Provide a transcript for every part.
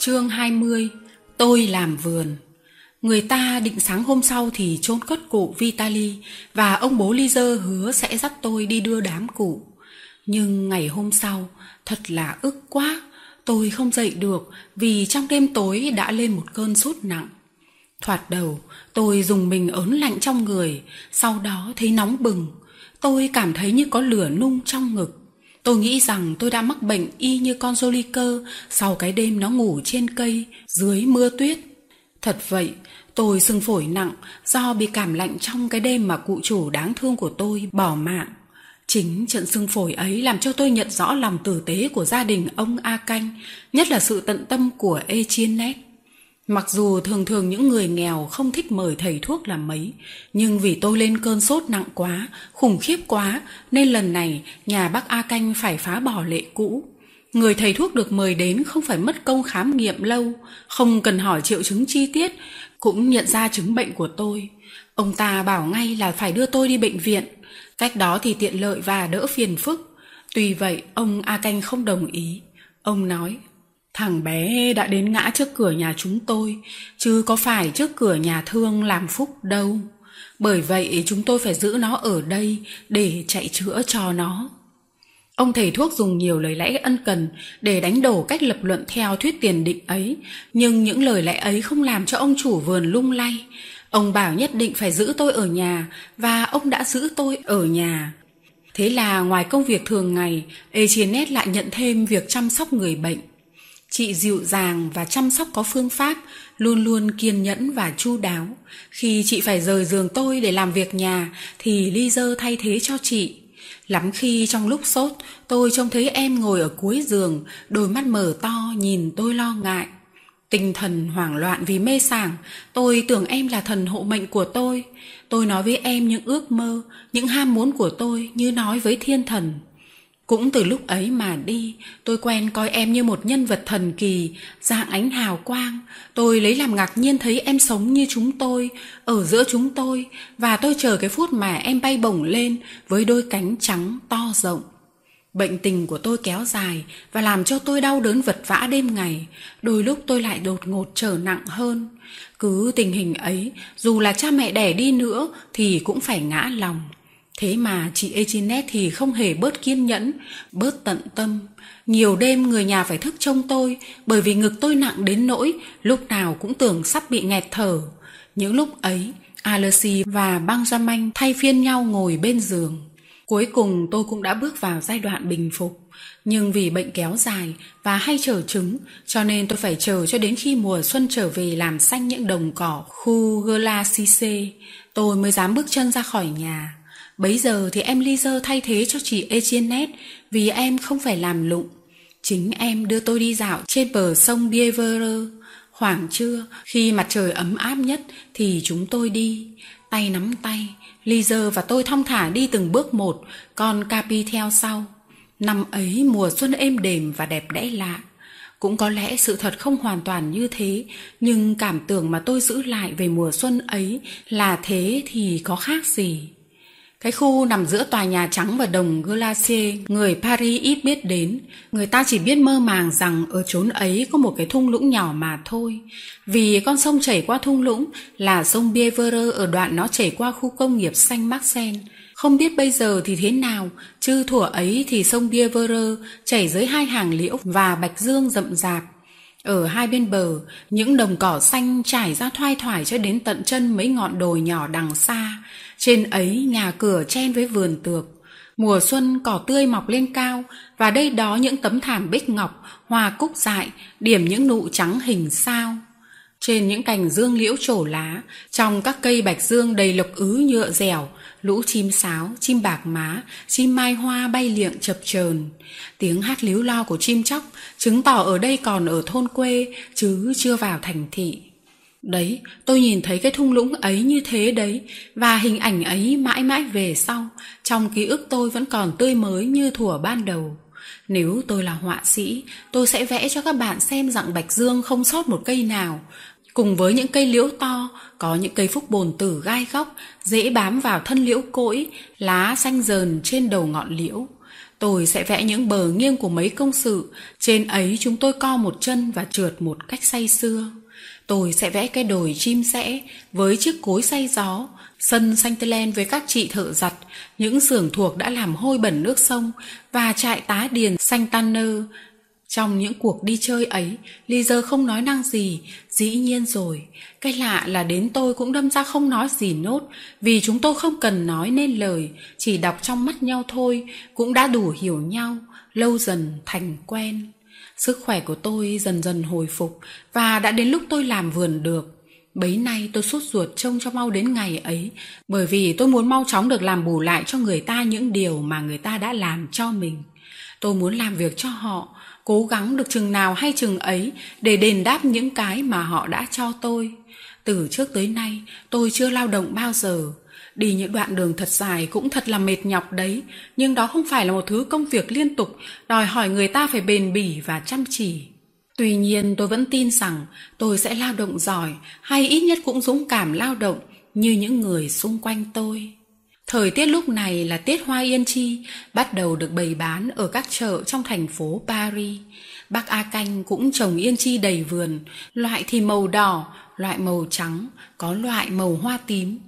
Chương 20. Tôi làm vườn. Người ta định sáng hôm sau thì chôn cất cụ Vitali và ông bố Lyser hứa sẽ dắt tôi đi đưa đám cụ. Nhưng ngày hôm sau, thật là ức quá, tôi không dậy được vì trong đêm tối đã lên một cơn sốt nặng. Thoạt đầu, tôi dùng mình ớn lạnh trong người, sau đó thấy nóng bừng. Tôi cảm thấy như có lửa nung trong ngực. Tôi nghĩ rằng tôi đã mắc bệnh y như con Joli-Coeur sau cái đêm nó ngủ trên cây dưới mưa tuyết. Thật vậy, tôi sưng phổi nặng do bị cảm lạnh trong cái đêm mà cụ chủ đáng thương của tôi bỏ mạng. Chính trận sưng phổi ấy làm cho tôi nhận rõ lòng tử tế của gia đình ông A-canh, nhất là sự tận tâm của Étiennette. Mặc dù thường thường những người nghèo không thích mời thầy thuốc là mấy, nhưng vì tôi lên cơn sốt nặng quá, khủng khiếp quá, nên lần này nhà bác A-canh phải phá bỏ lệ cũ. Người thầy thuốc được mời đến không phải mất công khám nghiệm lâu, không cần hỏi triệu chứng chi tiết, cũng nhận ra chứng bệnh của tôi. Ông ta bảo ngay là phải đưa tôi đi bệnh viện, cách đó thì tiện lợi và đỡ phiền phức. Tuy vậy, ông A-canh không đồng ý. Ông nói, thằng bé đã đến ngã trước cửa nhà chúng tôi, chứ có phải trước cửa nhà thương làm phúc đâu. Bởi vậy chúng tôi phải giữ nó ở đây để chạy chữa cho nó. Ông thầy thuốc dùng nhiều lời lẽ ân cần để đánh đổ cách lập luận theo thuyết tiền định ấy, nhưng những lời lẽ ấy không làm cho ông chủ vườn lung lay. Ông bảo nhất định phải giữ tôi ở nhà, và ông đã giữ tôi ở nhà. Thế là ngoài công việc thường ngày, Étiennette lại nhận thêm việc chăm sóc người bệnh. Chị dịu dàng và chăm sóc có phương pháp, luôn luôn kiên nhẫn và chu đáo. Khi chị phải rời giường tôi để làm việc nhà thì Lyser thay thế cho chị. Lắm khi trong lúc sốt, tôi trông thấy em ngồi ở cuối giường, đôi mắt mở to nhìn tôi lo ngại. Tinh thần hoảng loạn vì mê sảng, tôi tưởng em là thần hộ mệnh của tôi. Tôi nói với em những ước mơ, những ham muốn của tôi như nói với thiên thần. Cũng từ lúc ấy mà đi, tôi quen coi em như một nhân vật thần kỳ, dạng ánh hào quang. Tôi lấy làm ngạc nhiên thấy em sống như chúng tôi, ở giữa chúng tôi, và tôi chờ cái phút mà em bay bổng lên với đôi cánh trắng to rộng. Bệnh tình của tôi kéo dài và làm cho tôi đau đớn vật vã đêm ngày. Đôi lúc tôi lại đột ngột trở nặng hơn. Cứ tình hình ấy, dù là cha mẹ đẻ đi nữa thì cũng phải ngã lòng. Thế mà chị Étiennette thì không hề bớt kiên nhẫn, bớt tận tâm. Nhiều đêm người nhà phải thức trông tôi, bởi vì ngực tôi nặng đến nỗi lúc nào cũng tưởng sắp bị nghẹt thở. Những lúc ấy, Alexis và Benjamin thay phiên nhau ngồi bên giường. Cuối cùng tôi cũng đã bước vào giai đoạn bình phục. Nhưng vì bệnh kéo dài và hay trở chứng, cho nên tôi phải chờ cho đến khi mùa xuân trở về làm xanh những đồng cỏ khu Gola Sissé, tôi mới dám bước chân ra khỏi nhà. Bấy giờ thì em Lyser thay thế cho chị Étiennette vì em không phải làm lụng. Chính em đưa tôi đi dạo trên bờ sông Bièvre. Khoảng trưa, khi mặt trời ấm áp nhất thì chúng tôi đi. Tay nắm tay, Lyser và tôi thong thả đi từng bước một, còn Capi theo sau. Năm ấy mùa xuân êm đềm và đẹp đẽ lạ. Cũng có lẽ sự thật không hoàn toàn như thế, nhưng cảm tưởng mà tôi giữ lại về mùa xuân ấy là thế thì có khác gì. Cái khu nằm giữa tòa nhà trắng và đồng Glacier, người Paris ít biết đến. Người ta chỉ biết mơ màng rằng ở chốn ấy có một cái thung lũng nhỏ mà thôi. Vì con sông chảy qua thung lũng là sông Bièvre, ở đoạn nó chảy qua khu công nghiệp xanh Marxen. Không biết bây giờ thì thế nào, chứ thuở ấy thì sông Bièvre chảy dưới hai hàng liễu và bạch dương rậm rạp. Ở hai bên bờ, những đồng cỏ xanh trải ra thoai thoải cho đến tận chân mấy ngọn đồi nhỏ đằng xa. Trên ấy nhà cửa chen với vườn tược. Mùa xuân cỏ tươi mọc lên cao, và đây đó những tấm thảm bích ngọc, hoa cúc dại, điểm những nụ trắng hình sao. Trên những cành dương liễu trổ lá, trong các cây bạch dương đầy lộc ứ nhựa dẻo, lũ chim sáo, chim bạc má, chim mai hoa bay liệng chập chờn. Tiếng hát líu lo của chim chóc chứng tỏ ở đây còn ở thôn quê chứ chưa vào thành thị. Đấy, tôi nhìn thấy cái thung lũng ấy như thế đấy, và hình ảnh ấy mãi mãi về sau, trong ký ức tôi vẫn còn tươi mới như thuở ban đầu. Nếu tôi là họa sĩ, tôi sẽ vẽ cho các bạn xem rằng bạch dương không sót một cây nào. Cùng với những cây liễu to, có những cây phúc bồn tử gai góc, dễ bám vào thân liễu cỗi, lá xanh rờn trên đầu ngọn liễu. tôi sẽ vẽ những bờ nghiêng của mấy công sự, trên ấy chúng tôi co một chân và trượt một cách say sưa. Tôi sẽ vẽ cái đồi chim sẻ với chiếc cối xay gió, sân xanh telen với các chị thợ giặt, những xưởng thuộc đã làm hôi bẩn nước sông và trại tá điền xanh tan nơ. Trong những cuộc đi chơi ấy, Lyser không nói năng gì, dĩ nhiên rồi. Cái lạ là đến tôi cũng đâm ra không nói gì nốt, vì chúng tôi không cần nói nên lời, chỉ đọc trong mắt nhau thôi, cũng đã đủ hiểu nhau, lâu dần thành quen. Sức khỏe của tôi dần dần hồi phục và đã đến lúc tôi làm vườn được. Bấy nay tôi sốt ruột trông cho mau đến ngày ấy, bởi vì tôi muốn mau chóng được làm bù lại cho người ta những điều mà người ta đã làm cho mình. Tôi muốn làm việc cho họ, cố gắng được chừng nào hay chừng ấy để đền đáp những cái mà họ đã cho tôi. Từ trước tới nay, tôi chưa lao động bao giờ. Đi những đoạn đường thật dài cũng thật là mệt nhọc đấy, nhưng đó không phải là một thứ công việc liên tục, đòi hỏi người ta phải bền bỉ và chăm chỉ. Tuy nhiên, tôi vẫn tin rằng tôi sẽ lao động giỏi, hay ít nhất cũng dũng cảm lao động như những người xung quanh tôi. Thời tiết lúc này là tiết hoa yên chi, bắt đầu được bày bán ở các chợ trong thành phố Paris. Bác A-canh cũng trồng yên chi đầy vườn, loại thì màu đỏ, loại màu trắng, có loại màu hoa tím.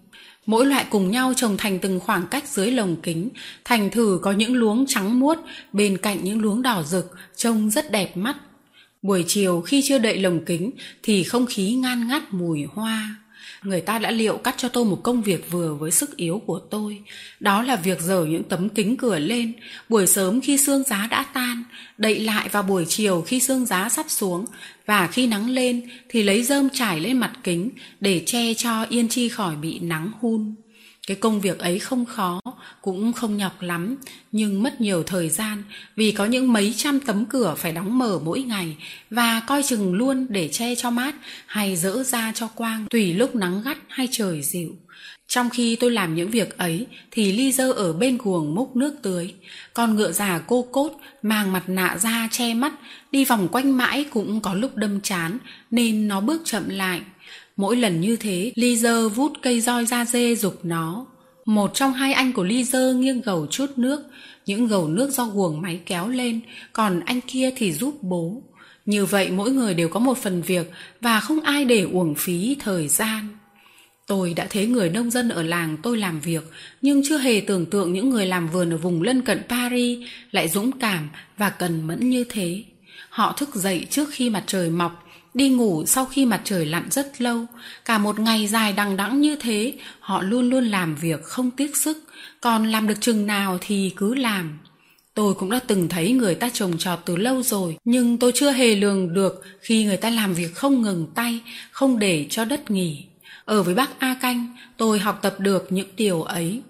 Mỗi loại cùng nhau trồng thành từng khoảng cách dưới lồng kính, thành thử có những luống trắng muốt, bên cạnh những luống đỏ rực, trông rất đẹp mắt. Buổi chiều khi chưa đậy lồng kính thì không khí ngan ngát mùi hoa. Người ta đã liệu cắt cho tôi một công việc vừa với sức yếu của tôi, đó là việc dở những tấm kính cửa lên, buổi sớm khi sương giá đã tan, đậy lại vào buổi chiều khi sương giá sắp xuống, và khi nắng lên thì lấy rơm trải lên mặt kính để che cho yên chi khỏi bị nắng hun. Cái công việc ấy không khó, cũng không nhọc lắm, nhưng mất nhiều thời gian vì có những mấy trăm tấm cửa phải đóng mở mỗi ngày và coi chừng luôn để che cho mát hay dỡ ra cho quang tùy lúc nắng gắt hay trời dịu. Trong khi tôi làm những việc ấy thì Lyser ở bên guồng múc nước tưới. Con ngựa già cô cốt mang mặt nạ da che mắt, đi vòng quanh mãi cũng có lúc đâm chán nên nó bước chậm lại. Mỗi lần như thế, Lyser vút cây roi da dê giục nó. Một trong hai anh của Lyser nghiêng gầu chút nước, những gầu nước do guồng máy kéo lên, còn anh kia thì giúp bố. Như vậy mỗi người đều có một phần việc và không ai để uổng phí thời gian. Tôi đã thấy người nông dân ở làng tôi làm việc, nhưng chưa hề tưởng tượng những người làm vườn ở vùng lân cận Paris lại dũng cảm và cần mẫn như thế. Họ thức dậy trước khi mặt trời mọc, đi ngủ sau khi mặt trời lặn rất lâu. Cả một ngày dài đằng đẵng như thế, họ luôn luôn làm việc không tiếc sức, còn làm được chừng nào thì cứ làm. Tôi cũng đã từng thấy người ta trồng trọt từ lâu rồi, nhưng tôi chưa hề lường được khi người ta làm việc không ngừng tay, không để cho đất nghỉ. Ở với bác A-canh, tôi học tập được những điều ấy.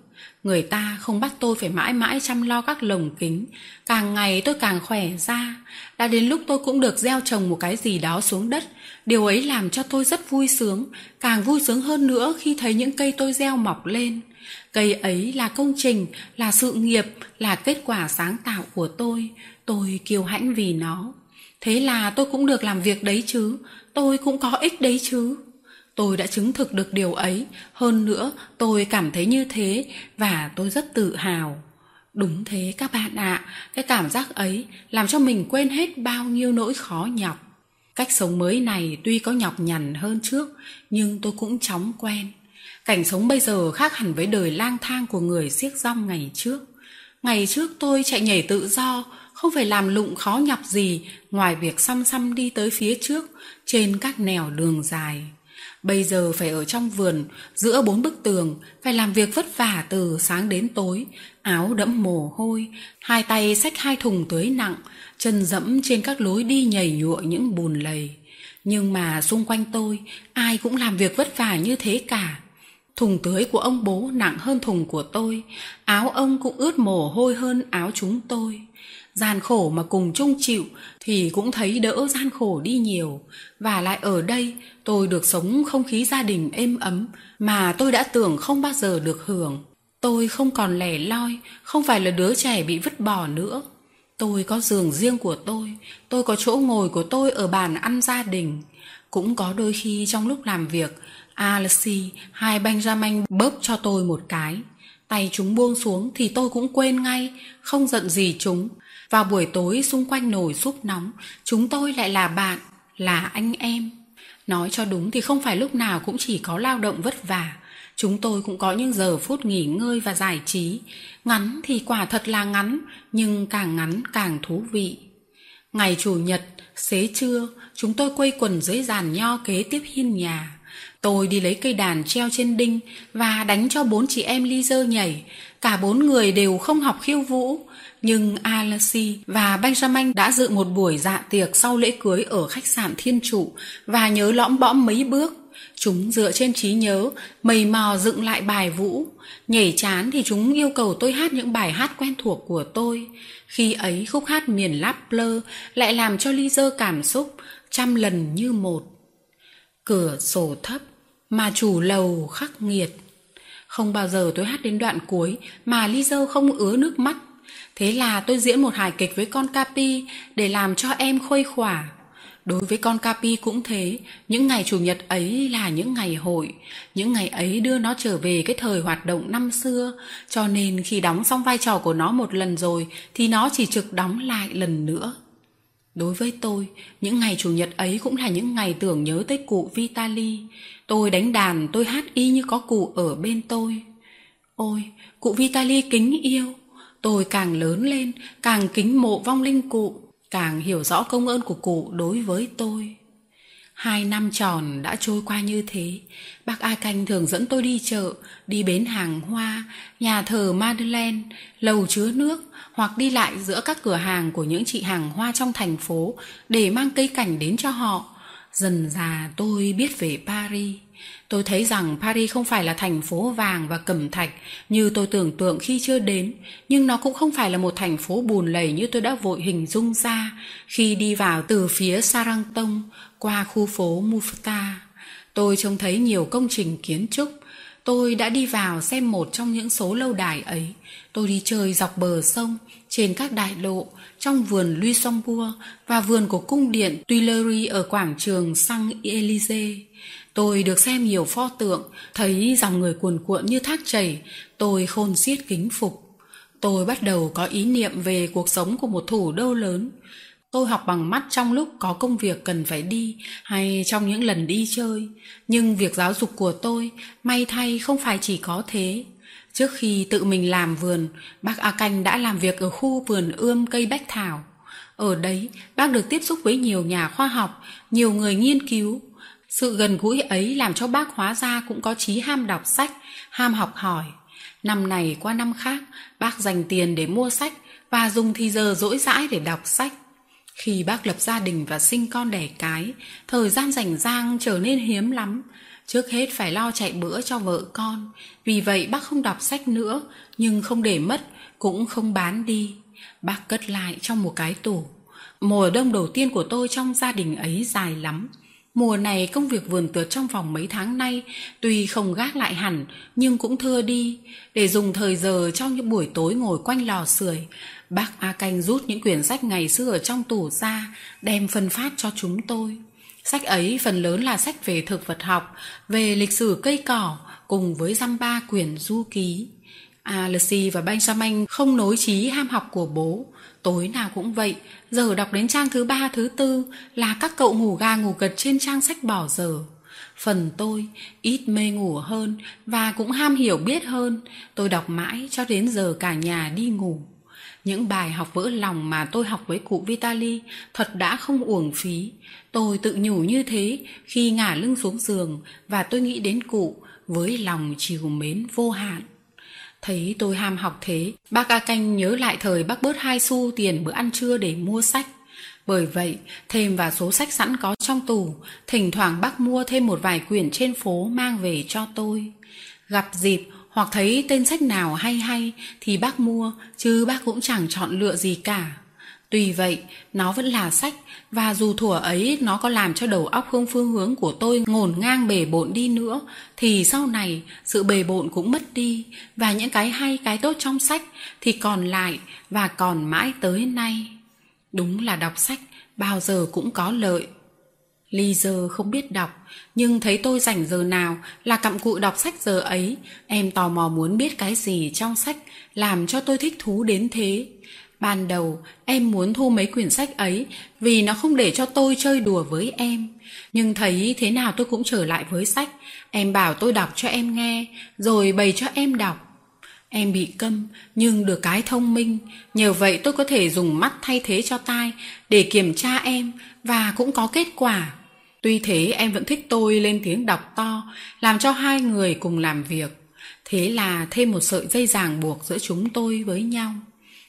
Người ta không bắt tôi phải mãi mãi chăm lo các lồng kính. Càng ngày tôi càng khỏe ra. Đã đến lúc tôi cũng được gieo trồng một cái gì đó xuống đất. Điều ấy làm cho tôi rất vui sướng. Càng vui sướng hơn nữa khi thấy những cây tôi gieo mọc lên. Cây ấy là công trình, là sự nghiệp, là kết quả sáng tạo của tôi. Tôi kiêu hãnh vì nó. Thế là tôi cũng được làm việc đấy chứ. Tôi cũng có ích đấy chứ. Tôi đã chứng thực được điều ấy, hơn nữa tôi cảm thấy như thế và tôi rất tự hào. Đúng thế các bạn ạ, cái cảm giác ấy làm cho mình quên hết bao nhiêu nỗi khó nhọc. Cách sống mới này tuy có nhọc nhằn hơn trước, nhưng tôi cũng chóng quen. Cảnh sống bây giờ khác hẳn với đời lang thang của người xiếc rong ngày trước. Ngày trước tôi chạy nhảy tự do, không phải làm lụng khó nhọc gì ngoài việc xăm xăm đi tới phía trước trên các nẻo đường dài. Bây giờ phải ở trong vườn, giữa bốn bức tường, phải làm việc vất vả từ sáng đến tối, áo đẫm mồ hôi, hai tay xách hai thùng tưới nặng, chân dẫm trên các lối đi nhầy nhụa những bùn lầy. Nhưng mà xung quanh tôi, ai cũng làm việc vất vả như thế cả. Thùng tưới của ông bố nặng hơn thùng của tôi, áo ông cũng ướt mồ hôi hơn áo chúng tôi. Gian khổ mà cùng chung chịu thì cũng thấy đỡ gian khổ đi nhiều. Và lại ở đây tôi được sống không khí gia đình êm ấm mà tôi đã tưởng không bao giờ được hưởng. Tôi không còn lẻ loi, không phải là đứa trẻ bị vứt bỏ nữa. Tôi có giường riêng của tôi có chỗ ngồi của tôi ở bàn ăn gia đình. Cũng có đôi khi trong lúc làm việc, Alexis hay Benjamin bóp cho tôi một cái. Tay chúng buông xuống thì tôi cũng quên ngay, không giận gì chúng. Vào buổi tối xung quanh nồi súp nóng, chúng tôi lại là bạn, là anh em. Nói cho đúng thì không phải lúc nào cũng chỉ có lao động vất vả. Chúng tôi cũng có những giờ phút nghỉ ngơi và giải trí. Ngắn thì quả thật là ngắn, nhưng càng ngắn càng thú vị. Ngày Chủ nhật, xế trưa, chúng tôi quây quần dưới giàn nho kế tiếp hiên nhà. Tôi đi lấy cây đàn treo trên đinh và đánh cho 4 chị em Lyser nhảy. Cả 4 người đều không học khiêu vũ, nhưng Alexis và Benjamin đã dự một buổi dạ tiệc sau lễ cưới ở khách sạn Thiên Trụ và nhớ lõm bõm mấy bước. Chúng dựa trên trí nhớ, mầy mò dựng lại bài vũ. Nhảy chán thì chúng yêu cầu tôi hát những bài hát quen thuộc của tôi. Khi ấy khúc hát miền Láp Lơ lại làm cho Lyser cảm xúc trăm lần như một. Cửa sổ thấp mà chủ lầu khắc nghiệt. Không bao giờ tôi hát đến đoạn cuối mà Lyser không ứa nước mắt. Thế là tôi diễn một hài kịch với con Capi để làm cho em khuây khỏa. Đối với con Capi cũng thế, những ngày Chủ nhật ấy là những ngày hội. Những ngày ấy đưa nó trở về cái thời hoạt động năm xưa, cho nên khi đóng xong vai trò của nó một lần rồi thì nó chỉ trực đóng lại lần nữa. Đối với tôi, những ngày Chủ nhật ấy cũng là những ngày tưởng nhớ tới cụ Vitali. Tôi đánh đàn, tôi hát y như có cụ ở bên tôi. Ôi, cụ Vitali kính yêu. Tôi càng lớn lên, càng kính mộ vong linh cụ, càng hiểu rõ công ơn của cụ đối với tôi. 2 năm tròn đã trôi qua như thế. Bác A-canh thường dẫn tôi đi chợ, đi bến hàng hoa, nhà thờ Madeleine, lầu chứa nước, hoặc đi lại giữa các cửa hàng của những chị hàng hoa trong thành phố để mang cây cảnh đến cho họ. Dần dà tôi biết về Paris. Tôi thấy rằng Paris không phải là thành phố vàng và cẩm thạch như tôi tưởng tượng khi chưa đến, nhưng nó cũng không phải là một thành phố bùn lầy như tôi đã vội hình dung ra khi đi vào từ phía Sarangtong qua khu phố Mouffetard. Tôi trông thấy nhiều công trình kiến trúc. Tôi đã đi vào xem một trong những số lâu đài ấy. Tôi đi chơi dọc bờ sông, trên các đại lộ, trong vườn Luxembourg và vườn của cung điện Tuileries ở quảng trường Saint-Élysée. Tôi được xem nhiều pho tượng, thấy dòng người cuồn cuộn như thác chảy. Tôi khôn xiết kính phục. Tôi bắt đầu có ý niệm về cuộc sống của một thủ đô lớn. Tôi học bằng mắt trong lúc có công việc cần phải đi hay trong những lần đi chơi. Nhưng việc giáo dục của tôi, may thay, không phải chỉ có thế. Trước khi tự mình làm vườn, bác A-canh đã làm việc ở khu vườn ươm cây Bách Thảo. Ở đấy, bác được tiếp xúc với nhiều nhà khoa học, nhiều người nghiên cứu. Sự gần gũi ấy làm cho bác hóa ra cũng có chí ham đọc sách, ham học hỏi. Năm này qua năm khác, bác dành tiền để mua sách và dùng thì giờ rỗi rãi để đọc sách. Khi bác lập gia đình và sinh con đẻ cái, thời gian rảnh rang trở nên hiếm lắm. Trước hết phải lo chạy bữa cho vợ con. Vì vậy bác không đọc sách nữa, nhưng không để mất, cũng không bán đi. Bác cất lại trong một cái tủ. Mùa đông đầu tiên của tôi trong gia đình ấy dài lắm. Mùa này công việc vườn tược trong vòng mấy tháng nay tuy không gác lại hẳn nhưng cũng thưa đi. Để dùng thời giờ trong những buổi tối ngồi quanh lò sưởi, bác A-canh rút những quyển sách ngày xưa ở trong tủ ra, đem phân phát cho chúng tôi. Sách ấy phần lớn là sách về thực vật học, về lịch sử cây cỏ cùng với 3 quyển du ký. Alexis và Benjamin không nối chí ham học của bố. Tối nào cũng vậy, giờ đọc đến trang thứ 3, thứ 4 là các cậu ngủ gà ngủ gật trên trang sách bỏ giờ. Phần tôi ít mê ngủ hơn và cũng ham hiểu biết hơn. Tôi đọc mãi cho đến giờ cả nhà đi ngủ. Những bài học vỡ lòng mà tôi học với cụ Vitali thật đã không uổng phí. Tôi tự nhủ như thế khi ngả lưng xuống giường và tôi nghĩ đến cụ với lòng trìu mến vô hạn. Thấy tôi ham học thế, bác A-canh nhớ lại thời bác bớt 2 xu tiền bữa ăn trưa để mua sách. Bởi vậy, thêm vào số sách sẵn có trong tủ, thỉnh thoảng bác mua thêm một vài quyển trên phố mang về cho tôi. Gặp dịp hoặc thấy tên sách nào hay hay thì bác mua, chứ bác cũng chẳng chọn lựa gì cả. Tuy vậy, nó vẫn là sách, và dù thuở ấy nó có làm cho đầu óc không phương hướng của tôi ngổn ngang bề bộn đi nữa, thì sau này sự bề bộn cũng mất đi, và những cái hay cái tốt trong sách thì còn lại và còn mãi tới nay. Đúng là đọc sách bao giờ cũng có lợi. Lyser không biết đọc, nhưng thấy tôi rảnh giờ nào là cặm cụi đọc sách giờ ấy. Em tò mò muốn biết cái gì trong sách làm cho tôi thích thú đến thế. Ban đầu em muốn thu mấy quyển sách ấy vì nó không để cho tôi chơi đùa với em. Nhưng thấy thế nào tôi cũng trở lại với sách. Em bảo tôi đọc cho em nghe, rồi bày cho em đọc. Em bị câm nhưng được cái thông minh. Nhờ vậy tôi có thể dùng mắt thay thế cho tai để kiểm tra em, và cũng có kết quả. Tuy thế em vẫn thích tôi lên tiếng đọc to, làm cho hai người cùng làm việc. Thế là thêm một sợi dây ràng buộc giữa chúng tôi với nhau.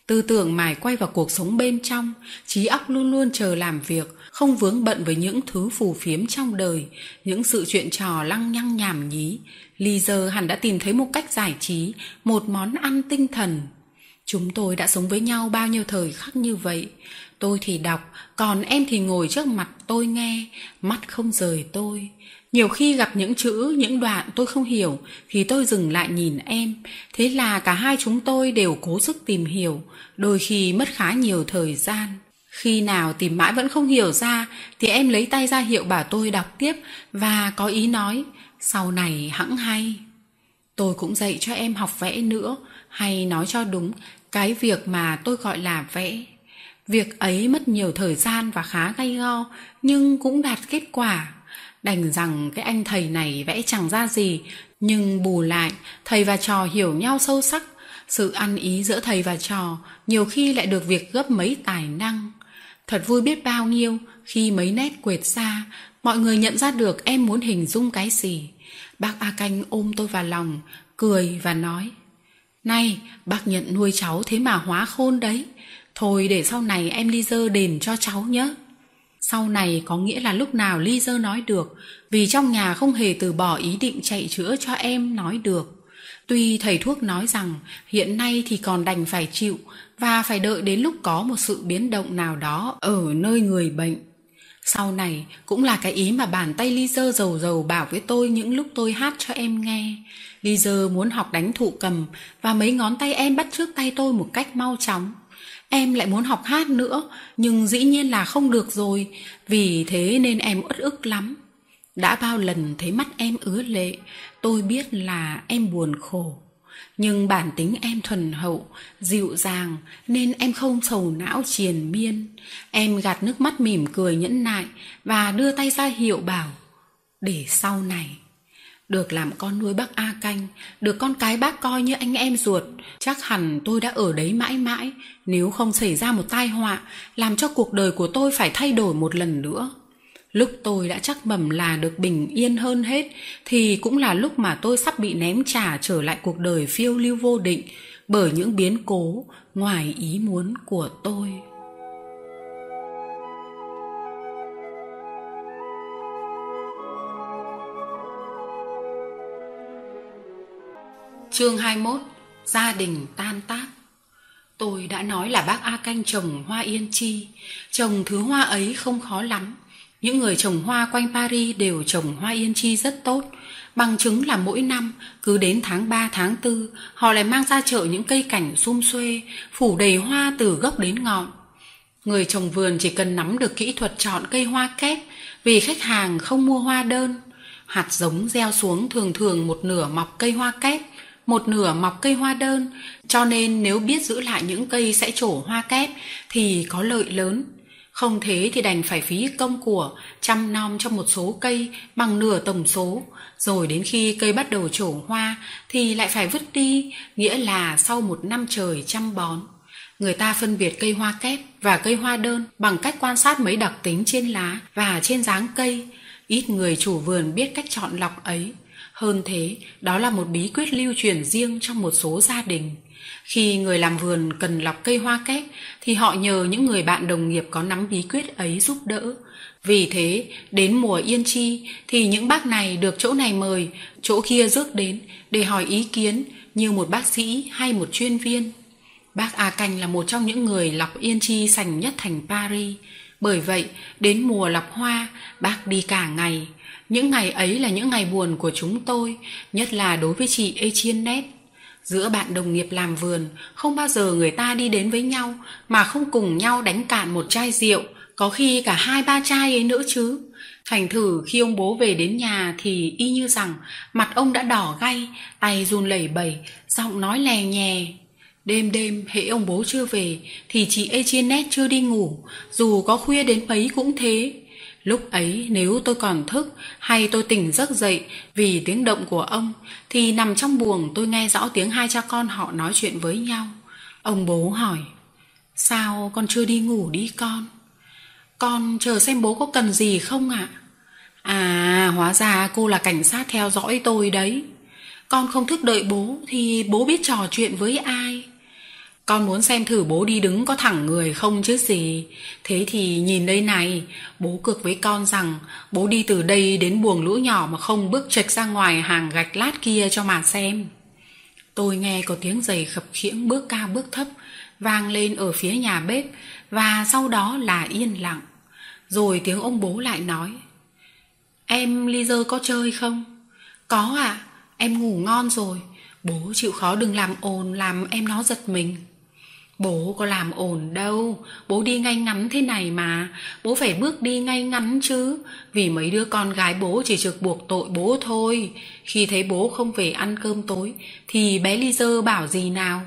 Tư tưởng mải quay vào cuộc sống bên trong, trí óc luôn luôn chờ làm việc, không vướng bận với những thứ phù phiếm trong đời, những sự chuyện trò lăng nhăng nhảm nhí. Lyser hẳn đã tìm thấy một cách giải trí, một món ăn tinh thần. Chúng tôi đã sống với nhau bao nhiêu thời khắc như vậy. Tôi thì đọc, còn em thì ngồi trước mặt tôi nghe, mắt không rời tôi. Nhiều khi gặp những chữ, những đoạn tôi không hiểu thì tôi dừng lại nhìn em. Thế là cả hai chúng tôi đều cố sức tìm hiểu, đôi khi mất khá nhiều thời gian. Khi nào tìm mãi vẫn không hiểu ra thì em lấy tay ra hiệu bảo tôi đọc tiếp, và có ý nói sau này hẵng hay. Tôi cũng dạy cho em học vẽ nữa, hay nói cho đúng, cái việc mà tôi gọi là vẽ. Việc ấy mất nhiều thời gian và khá gay go, nhưng cũng đạt kết quả. Đành rằng cái anh thầy này vẽ chẳng ra gì, nhưng bù lại thầy và trò hiểu nhau sâu sắc. Sự ăn ý giữa thầy và trò nhiều khi lại được việc gấp mấy tài năng. Thật vui biết bao nhiêu khi mấy nét quệt ra, mọi người nhận ra được em muốn hình dung cái gì. Bác A-canh ôm tôi vào lòng, cười và nói: "Này, bác nhận nuôi cháu thế mà hóa khôn đấy. Thôi để sau này em Lyser đền cho cháu nhé." Sau này có nghĩa là lúc nào Lyser nói được, vì trong nhà không hề từ bỏ ý định chạy chữa cho em nói được. Tuy thầy thuốc nói rằng hiện nay thì còn đành phải chịu, và phải đợi đến lúc có một sự biến động nào đó ở nơi người bệnh. Sau này cũng là cái ý mà bàn tay Lyser rầu rầu bảo với tôi những lúc tôi hát cho em nghe. Lyser muốn học đánh thụ cầm, và mấy ngón tay em bắt chước tay tôi một cách mau chóng. Em lại muốn học hát nữa, nhưng dĩ nhiên là không được rồi, vì thế nên em uất ức lắm. Đã bao lần thấy mắt em ứa lệ, tôi biết là em buồn khổ. Nhưng bản tính em thuần hậu, dịu dàng, nên em không sầu não triền miên. Em gạt nước mắt mỉm cười nhẫn nại, và đưa tay ra hiệu bảo: "Để sau này." Được làm con nuôi bác A-canh, được con cái bác coi như anh em ruột, chắc hẳn tôi đã ở đấy mãi mãi, nếu không xảy ra một tai họa, làm cho cuộc đời của tôi phải thay đổi một lần nữa. Lúc tôi đã chắc mầm là được bình yên hơn hết, thì cũng là lúc mà tôi sắp bị ném chả trở lại cuộc đời phiêu lưu vô định bởi những biến cố ngoài ý muốn của tôi. Chương 21. Gia đình tan tác. Tôi đã nói là bác A-canh trồng hoa yên chi. Trồng thứ hoa ấy không khó lắm. Những người trồng hoa quanh Paris đều trồng hoa yên chi rất tốt. Bằng chứng là mỗi năm, cứ đến tháng 3, tháng 4, họ lại mang ra chợ những cây cảnh sum xuê, phủ đầy hoa từ gốc đến ngọn. Người trồng vườn chỉ cần nắm được kỹ thuật chọn cây hoa kép, vì khách hàng không mua hoa đơn. Hạt giống gieo xuống thường thường một nửa mọc cây hoa kép, một nửa mọc cây hoa đơn, cho nên nếu biết giữ lại những cây sẽ trổ hoa kép thì có lợi lớn. Không thế thì đành phải phí công của chăm nom cho một số cây bằng nửa tổng số, rồi đến khi cây bắt đầu trổ hoa thì lại phải vứt đi, nghĩa là sau một năm trời chăm bón. Người ta phân biệt cây hoa kép và cây hoa đơn bằng cách quan sát mấy đặc tính trên lá và trên dáng cây. Ít người chủ vườn biết cách chọn lọc ấy. Hơn thế, đó là một bí quyết lưu truyền riêng trong một số gia đình. Khi người làm vườn cần lọc cây hoa kép thì họ nhờ những người bạn đồng nghiệp có nắm bí quyết ấy giúp đỡ. Vì thế, đến mùa yên chi thì những bác này được chỗ này mời, chỗ kia rước đến để hỏi ý kiến như một bác sĩ hay một chuyên viên. Bác A-canh là một trong những người lọc yên chi sành nhất thành Paris. Bởi vậy, đến mùa lọc hoa, bác đi cả ngày. Những ngày ấy là những ngày buồn của chúng tôi, nhất là đối với chị Étiennette. Giữa bạn đồng nghiệp làm vườn, không bao giờ người ta đi đến với nhau mà không cùng nhau đánh cạn một chai rượu, có khi cả 2-3 chai ấy nữa chứ. Thành thử khi ông bố về đến nhà thì y như rằng mặt ông đã đỏ gay, tay run lẩy bẩy, giọng nói lè nhè. Đêm đêm hễ ông bố chưa về thì chị Étiennette chưa đi ngủ, dù có khuya đến mấy cũng thế. Lúc ấy nếu tôi còn thức hay tôi tỉnh giấc dậy vì tiếng động của ông, thì nằm trong buồng tôi nghe rõ tiếng hai cha con họ nói chuyện với nhau. Ông bố hỏi: "Sao con chưa đi ngủ đi con? Con chờ xem bố có cần gì không ạ?" "À, hóa ra cô là cảnh sát theo dõi tôi đấy. Con không thức đợi bố thì bố biết trò chuyện với ai. Con muốn xem thử bố đi đứng có thẳng người không chứ gì. Thế thì nhìn đây này, bố cược với con rằng bố đi từ đây đến buồng lũ nhỏ mà không bước chệch ra ngoài hàng gạch lát kia cho mà xem." Tôi nghe có tiếng giày khập khiễng bước cao bước thấp vang lên ở phía nhà bếp, và sau đó là yên lặng. Rồi tiếng ông bố lại nói: "Em Lyser có chơi không?" "Có ạ, em ngủ ngon rồi. Bố chịu khó đừng làm ồn làm em nó giật mình." "Bố có làm ồn đâu, bố đi ngay ngắn thế này mà. Bố phải bước đi ngay ngắn chứ, vì mấy đứa con gái bố chỉ trực buộc tội bố thôi. Khi thấy bố không về ăn cơm tối thì bé Lyser bảo gì nào?"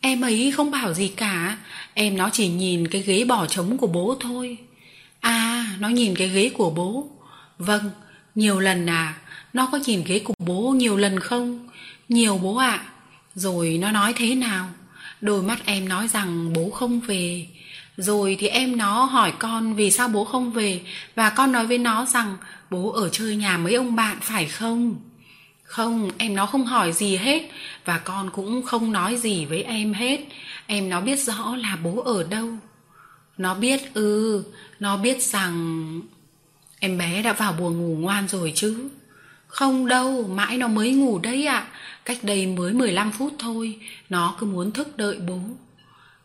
"Em ấy không bảo gì cả, em nó chỉ nhìn cái ghế bỏ trống của bố thôi." "À, nó nhìn cái ghế của bố?" "Vâng." "Nhiều lần à? Nó có nhìn ghế của bố nhiều lần không?" "Nhiều bố ạ." "Rồi nó nói thế nào?" "Đôi mắt em nói rằng bố không về. Rồi thì em nó hỏi con vì sao bố không về, và con nói với nó rằng bố ở chơi nhà mấy ông bạn phải không?" "Không, em nó không hỏi gì hết, và con cũng không nói gì với em hết. Em nó biết rõ là bố ở đâu." "Nó biết ư? Nó biết rằng..." "Em bé đã vào buồng ngủ ngoan rồi chứ?" "Không đâu, mãi nó mới ngủ đấy ạ. Cách đây mới 15 phút thôi. Nó cứ muốn thức đợi bố."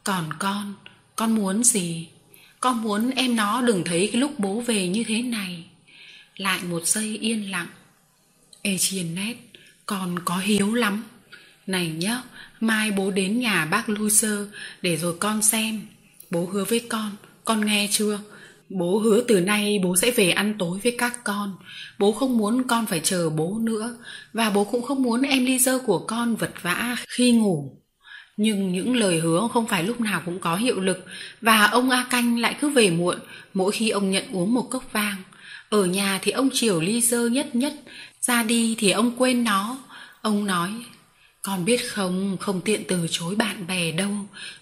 "Còn con muốn gì?" "Con muốn em nó đừng thấy cái lúc bố về như thế này." Lại một giây yên lặng. "Étienne, con có hiếu lắm. Này nhá, mai bố đến nhà bác Lyser để rồi con xem. Bố hứa với con nghe chưa? Bố hứa từ nay bố sẽ về ăn tối với các con. Bố không muốn con phải chờ bố nữa, và bố cũng không muốn em Lyser của con vật vã khi ngủ." Nhưng những lời hứa không phải lúc nào cũng có hiệu lực, và ông A-canh lại cứ về muộn mỗi khi ông nhận uống một cốc vang. Ở nhà thì ông chiều Lyser nhất, ra đi thì ông quên nó. Ông nói: "Con biết không tiện từ chối bạn bè đâu.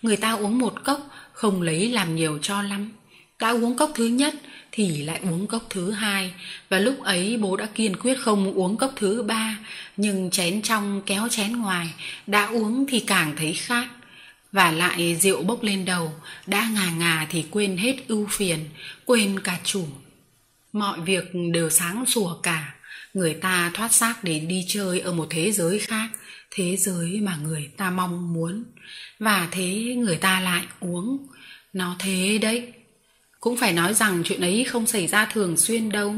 Người ta uống một cốc không lấy làm nhiều cho lắm. Đã uống cốc thứ nhất thì lại uống cốc thứ hai." Và lúc ấy bố đã kiên quyết không uống cốc thứ ba, nhưng chén trong kéo chén ngoài, đã uống thì càng thấy khát. Và lại rượu bốc lên đầu, đã ngà thì quên hết ưu phiền, quên cả chủ. Mọi việc đều sáng sủa cả. Người ta thoát xác để đi chơi ở một thế giới khác, thế giới mà người ta mong muốn. Và thế người ta lại uống. Nó thế đấy. Cũng phải nói rằng chuyện ấy không xảy ra thường xuyên đâu.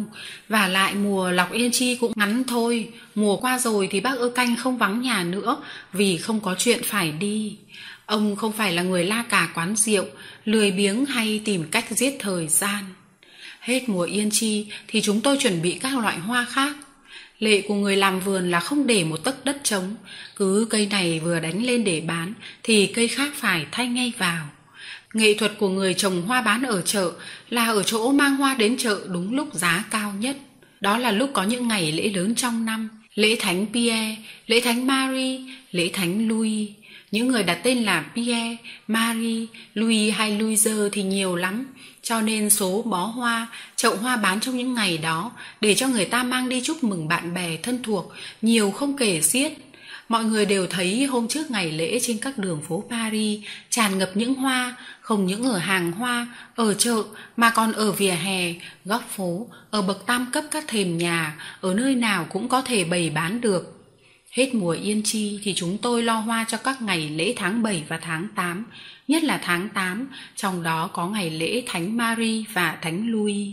Và lại mùa lọc yên chi cũng ngắn thôi. Mùa qua rồi thì bác A-canh không vắng nhà nữa, vì không có chuyện phải đi. Ông không phải là người la cà quán rượu, lười biếng hay tìm cách giết thời gian. Hết mùa yên chi thì chúng tôi chuẩn bị các loại hoa khác. Lệ của người làm vườn là không để một tấc đất trống. Cứ cây này vừa đánh lên để bán thì cây khác phải thay ngay vào. Nghệ thuật của người trồng hoa bán ở chợ là ở chỗ mang hoa đến chợ đúng lúc giá cao nhất. Đó là lúc có những ngày lễ lớn trong năm: lễ Thánh Pierre, lễ Thánh Marie, lễ Thánh Louis. Những người đặt tên là Pierre, Marie, Louis hay Lyser thì nhiều lắm, cho nên số bó hoa, chậu hoa bán trong những ngày đó để cho người ta mang đi chúc mừng bạn bè thân thuộc, nhiều không kể xiết. Mọi người đều thấy hôm trước ngày lễ trên các đường phố Paris tràn ngập những hoa, không những ở hàng hoa, ở chợ mà còn ở vỉa hè, góc phố, ở bậc tam cấp các thềm nhà, ở nơi nào cũng có thể bày bán được. Hết mùa yên chi thì chúng tôi lo hoa cho các ngày lễ tháng 7 và tháng 8, nhất là tháng 8, trong đó có ngày lễ Thánh Marie và Thánh Louis.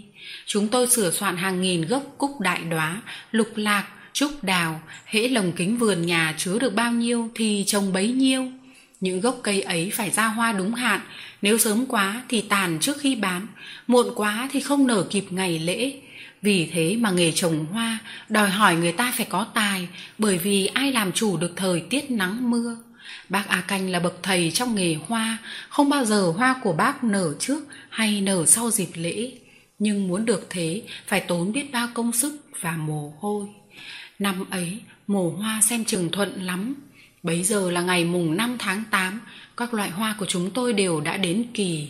Chúng tôi sửa soạn hàng nghìn gốc cúc đại đoá, lục lạc, trúc đào, hễ lồng kính vườn nhà chứa được bao nhiêu thì trồng bấy nhiêu. Những gốc cây ấy phải ra hoa đúng hạn, nếu sớm quá thì tàn trước khi bán, muộn quá thì không nở kịp ngày lễ. Vì thế mà nghề trồng hoa đòi hỏi người ta phải có tài, bởi vì ai làm chủ được thời tiết nắng mưa. Bác A-canh là bậc thầy trong nghề hoa, không bao giờ hoa của bác nở trước hay nở sau dịp lễ. Nhưng muốn được thế phải tốn biết bao công sức và mồ hôi. Năm ấy mùa hoa xem chừng thuận lắm. Bấy giờ là ngày mùng 5 tháng 8. Các loại hoa của chúng tôi đều đã đến kỳ.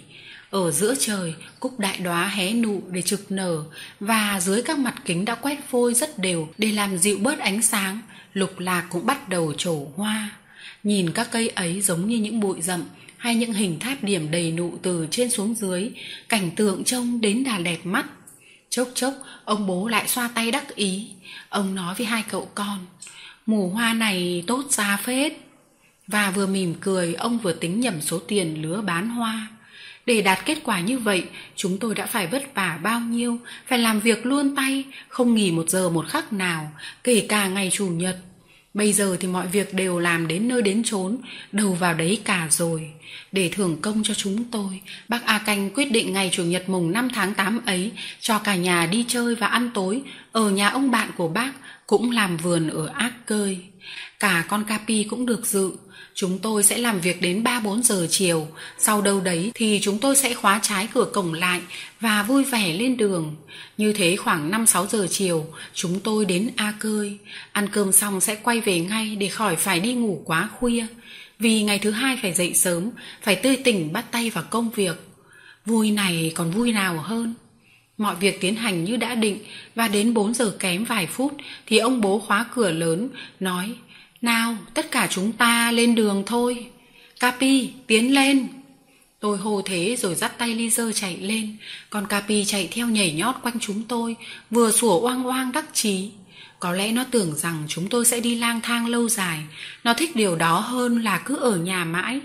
Ở giữa trời, cúc đại đóa hé nụ để trực nở, và dưới các mặt kính đã quét phôi rất đều để làm dịu bớt ánh sáng. Lục lạc cũng bắt đầu trổ hoa. Nhìn các cây ấy giống như những bụi rậm hay những hình tháp điểm đầy nụ từ trên xuống dưới, cảnh tượng trông đến là đẹp mắt. Chốc chốc ông bố lại xoa tay đắc ý. Ông nói với hai cậu con: mùa hoa này tốt ra phết. Và vừa mỉm cười, ông vừa tính nhẩm số tiền lứa bán hoa. Để đạt kết quả như vậy, chúng tôi đã phải vất vả bao nhiêu, phải làm việc luôn tay, không nghỉ một giờ một khắc nào, kể cả ngày chủ nhật. Bây giờ thì mọi việc đều làm đến nơi đến chốn, đầu vào đấy cả rồi. Để thưởng công cho chúng tôi, bác A-canh quyết định ngày chủ nhật mùng 5 tháng 8 ấy cho cả nhà đi chơi và ăn tối ở nhà ông bạn của bác, cũng làm vườn ở Arcueil. Cả con Capi cũng được dự. Chúng tôi sẽ làm việc đến 3-4 giờ chiều, sau đâu đấy thì chúng tôi sẽ khóa trái cửa cổng lại và vui vẻ lên đường. Như thế khoảng 5-6 giờ chiều, chúng tôi đến Arcueil, ăn cơm xong sẽ quay về ngay để khỏi phải đi ngủ quá khuya. Vì ngày thứ hai phải dậy sớm, phải tươi tỉnh bắt tay vào công việc. Vui này còn vui nào hơn. Mọi việc tiến hành như đã định, và đến 4 giờ kém vài phút thì ông bố khóa cửa lớn, nói: "Nào, tất cả chúng ta lên đường thôi. Capi, tiến lên." Tôi hô thế rồi dắt tay Lyser chạy lên. Còn Capi chạy theo nhảy nhót quanh chúng tôi, vừa sủa oang oang đắc chí. Có lẽ nó tưởng rằng chúng tôi sẽ đi lang thang lâu dài. Nó thích điều đó hơn là cứ ở nhà mãi.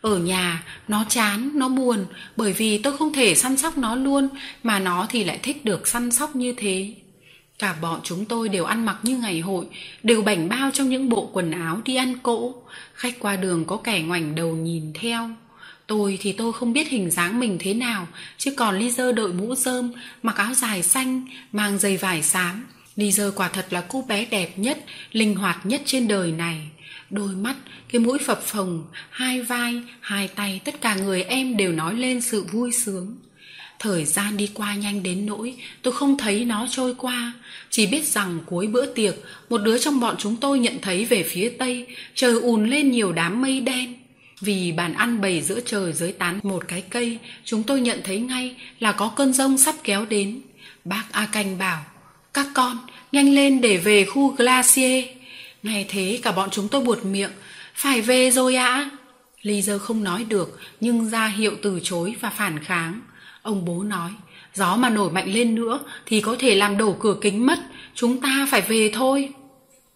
Ở nhà, nó chán, nó buồn, bởi vì tôi không thể săn sóc nó luôn, mà nó thì lại thích được săn sóc như thế. Cả bọn chúng tôi đều ăn mặc như ngày hội, đều bảnh bao trong những bộ quần áo đi ăn cỗ. Khách qua đường có kẻ ngoảnh đầu nhìn theo. Tôi thì tôi không biết hình dáng mình thế nào, chứ còn Lyser đội mũ rơm, mặc áo dài xanh, mang giày vải xám. Lyser quả thật là cô bé đẹp nhất, linh hoạt nhất trên đời này. Đôi mắt, cái mũi phập phồng, hai vai, hai tay, tất cả người em đều nói lên sự vui sướng. Thời gian đi qua nhanh đến nỗi tôi không thấy nó trôi qua. Chỉ biết rằng cuối bữa tiệc, một đứa trong bọn chúng tôi nhận thấy về phía tây, trời ùn lên nhiều đám mây đen. Vì bàn ăn bày giữa trời dưới tán một cái cây, chúng tôi nhận thấy ngay là có cơn giông sắp kéo đến. Bác A-canh bảo: "Các con, nhanh lên để về khu Glacier." Nghe thế cả bọn chúng tôi buột miệng: "Phải về rồi ạ." Lyser không nói được, nhưng ra hiệu từ chối và phản kháng. Ông bố nói: "Gió mà nổi mạnh lên nữa thì có thể làm đổ cửa kính mất, chúng ta phải về thôi."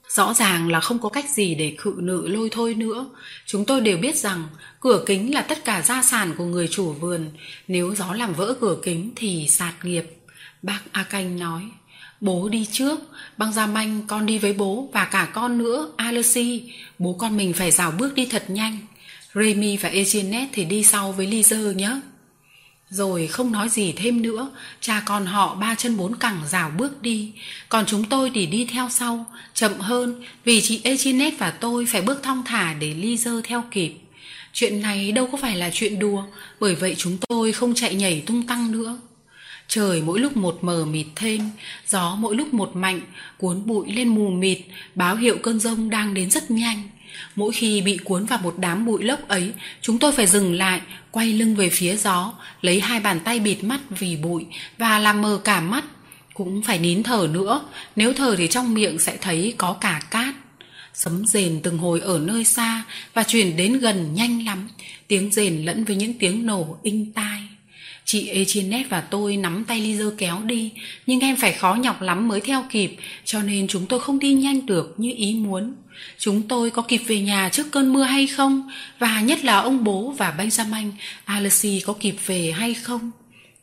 Rõ ràng là không có cách gì để cự nữ lôi thôi nữa. Chúng tôi đều biết rằng cửa kính là tất cả gia sản của người chủ vườn. Nếu gió làm vỡ cửa kính thì sạt nghiệp. Bác A-canh nói: "Bố đi trước, băng ra manh con đi với bố và cả con nữa, Alexis. Bố con mình phải rảo bước đi thật nhanh. Rémi và Étiennette thì đi sau với Lyser nhé." Rồi không nói gì thêm nữa, cha con họ ba chân bốn cẳng rảo bước đi. Còn chúng tôi thì đi theo sau, chậm hơn, vì chị Étiennette và tôi phải bước thong thả để Lyser theo kịp. Chuyện này đâu có phải là chuyện đùa, bởi vậy chúng tôi không chạy nhảy tung tăng nữa. Trời mỗi lúc một mờ mịt thêm, gió mỗi lúc một mạnh, cuốn bụi lên mù mịt, báo hiệu cơn giông đang đến rất nhanh. Mỗi khi bị cuốn vào một đám bụi lốc ấy, chúng tôi phải dừng lại, quay lưng về phía gió, lấy hai bàn tay bịt mắt vì bụi và làm mờ cả mắt. Cũng phải nín thở nữa, nếu thở thì trong miệng sẽ thấy có cả cát. Sấm rền từng hồi ở nơi xa và chuyển đến gần nhanh lắm, tiếng rền lẫn với những tiếng nổ inh tai. Chị Étiennette và tôi nắm tay Lyser kéo đi, nhưng em phải khó nhọc lắm mới theo kịp, cho nên chúng tôi không đi nhanh được như ý muốn. Chúng tôi có kịp về nhà trước cơn mưa hay không? Và nhất là ông bố và Benjamin, Alexis có kịp về hay không?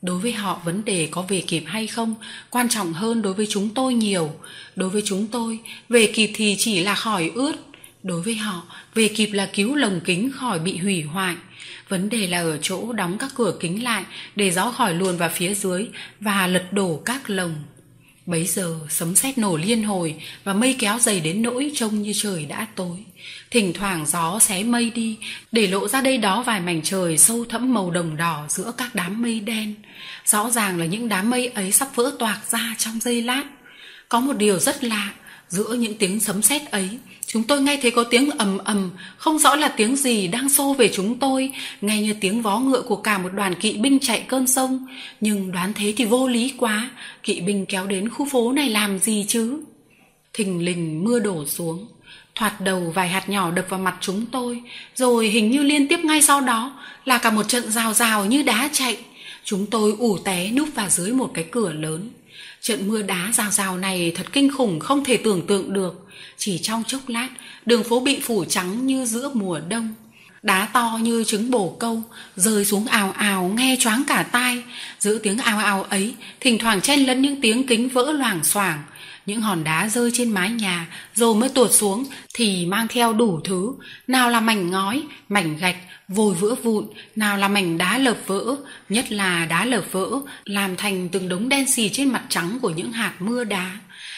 Đối với họ, vấn đề có về kịp hay không quan trọng hơn đối với chúng tôi nhiều. Đối với chúng tôi, về kịp thì chỉ là khỏi ướt. Đối với họ, về kịp là cứu lồng kính khỏi bị hủy hoại. Vấn đề là ở chỗ đóng các cửa kính lại để gió khỏi luồn vào phía dưới và lật đổ các lồng. Bấy giờ sấm sét nổ liên hồi và mây kéo dày đến nỗi trông như trời đã tối. Thỉnh thoảng gió xé mây đi, để lộ ra đây đó vài mảnh trời sâu thẫm màu đồng đỏ giữa các đám mây đen. Rõ ràng là những đám mây ấy sắp vỡ toạc ra trong giây lát. Có một điều rất lạ, giữa những tiếng sấm sét ấy, chúng tôi nghe thấy có tiếng ầm ầm, không rõ là tiếng gì đang xô về chúng tôi, nghe như tiếng vó ngựa của cả một đoàn kỵ binh chạy cơn sông. Nhưng đoán thế thì vô lý quá, kỵ binh kéo đến khu phố này làm gì chứ? Thình lình mưa đổ xuống, thoạt đầu vài hạt nhỏ đập vào mặt chúng tôi, rồi hình như liên tiếp ngay sau đó là cả một trận rào rào như đá chạy. Chúng tôi ù té núp vào dưới một cái cửa lớn. Trận mưa đá rào rào này thật kinh khủng, không thể tưởng tượng được. Chỉ trong chốc lát, đường phố bị phủ trắng như giữa mùa đông. Đá to như trứng bồ câu rơi xuống ào ào nghe choáng cả tai. Giữa tiếng ào ào ấy, thỉnh thoảng chen lẫn những tiếng kính vỡ loảng xoảng. Những hòn đá rơi trên mái nhà rồi mới tuột xuống thì mang theo đủ thứ. Nào là mảnh ngói, mảnh gạch vôi vữa vụn, nào là mảnh đá lợp vỡ, nhất là đá lợp vỡ làm thành từng đống đen xì trên mặt trắng của những hạt mưa đá.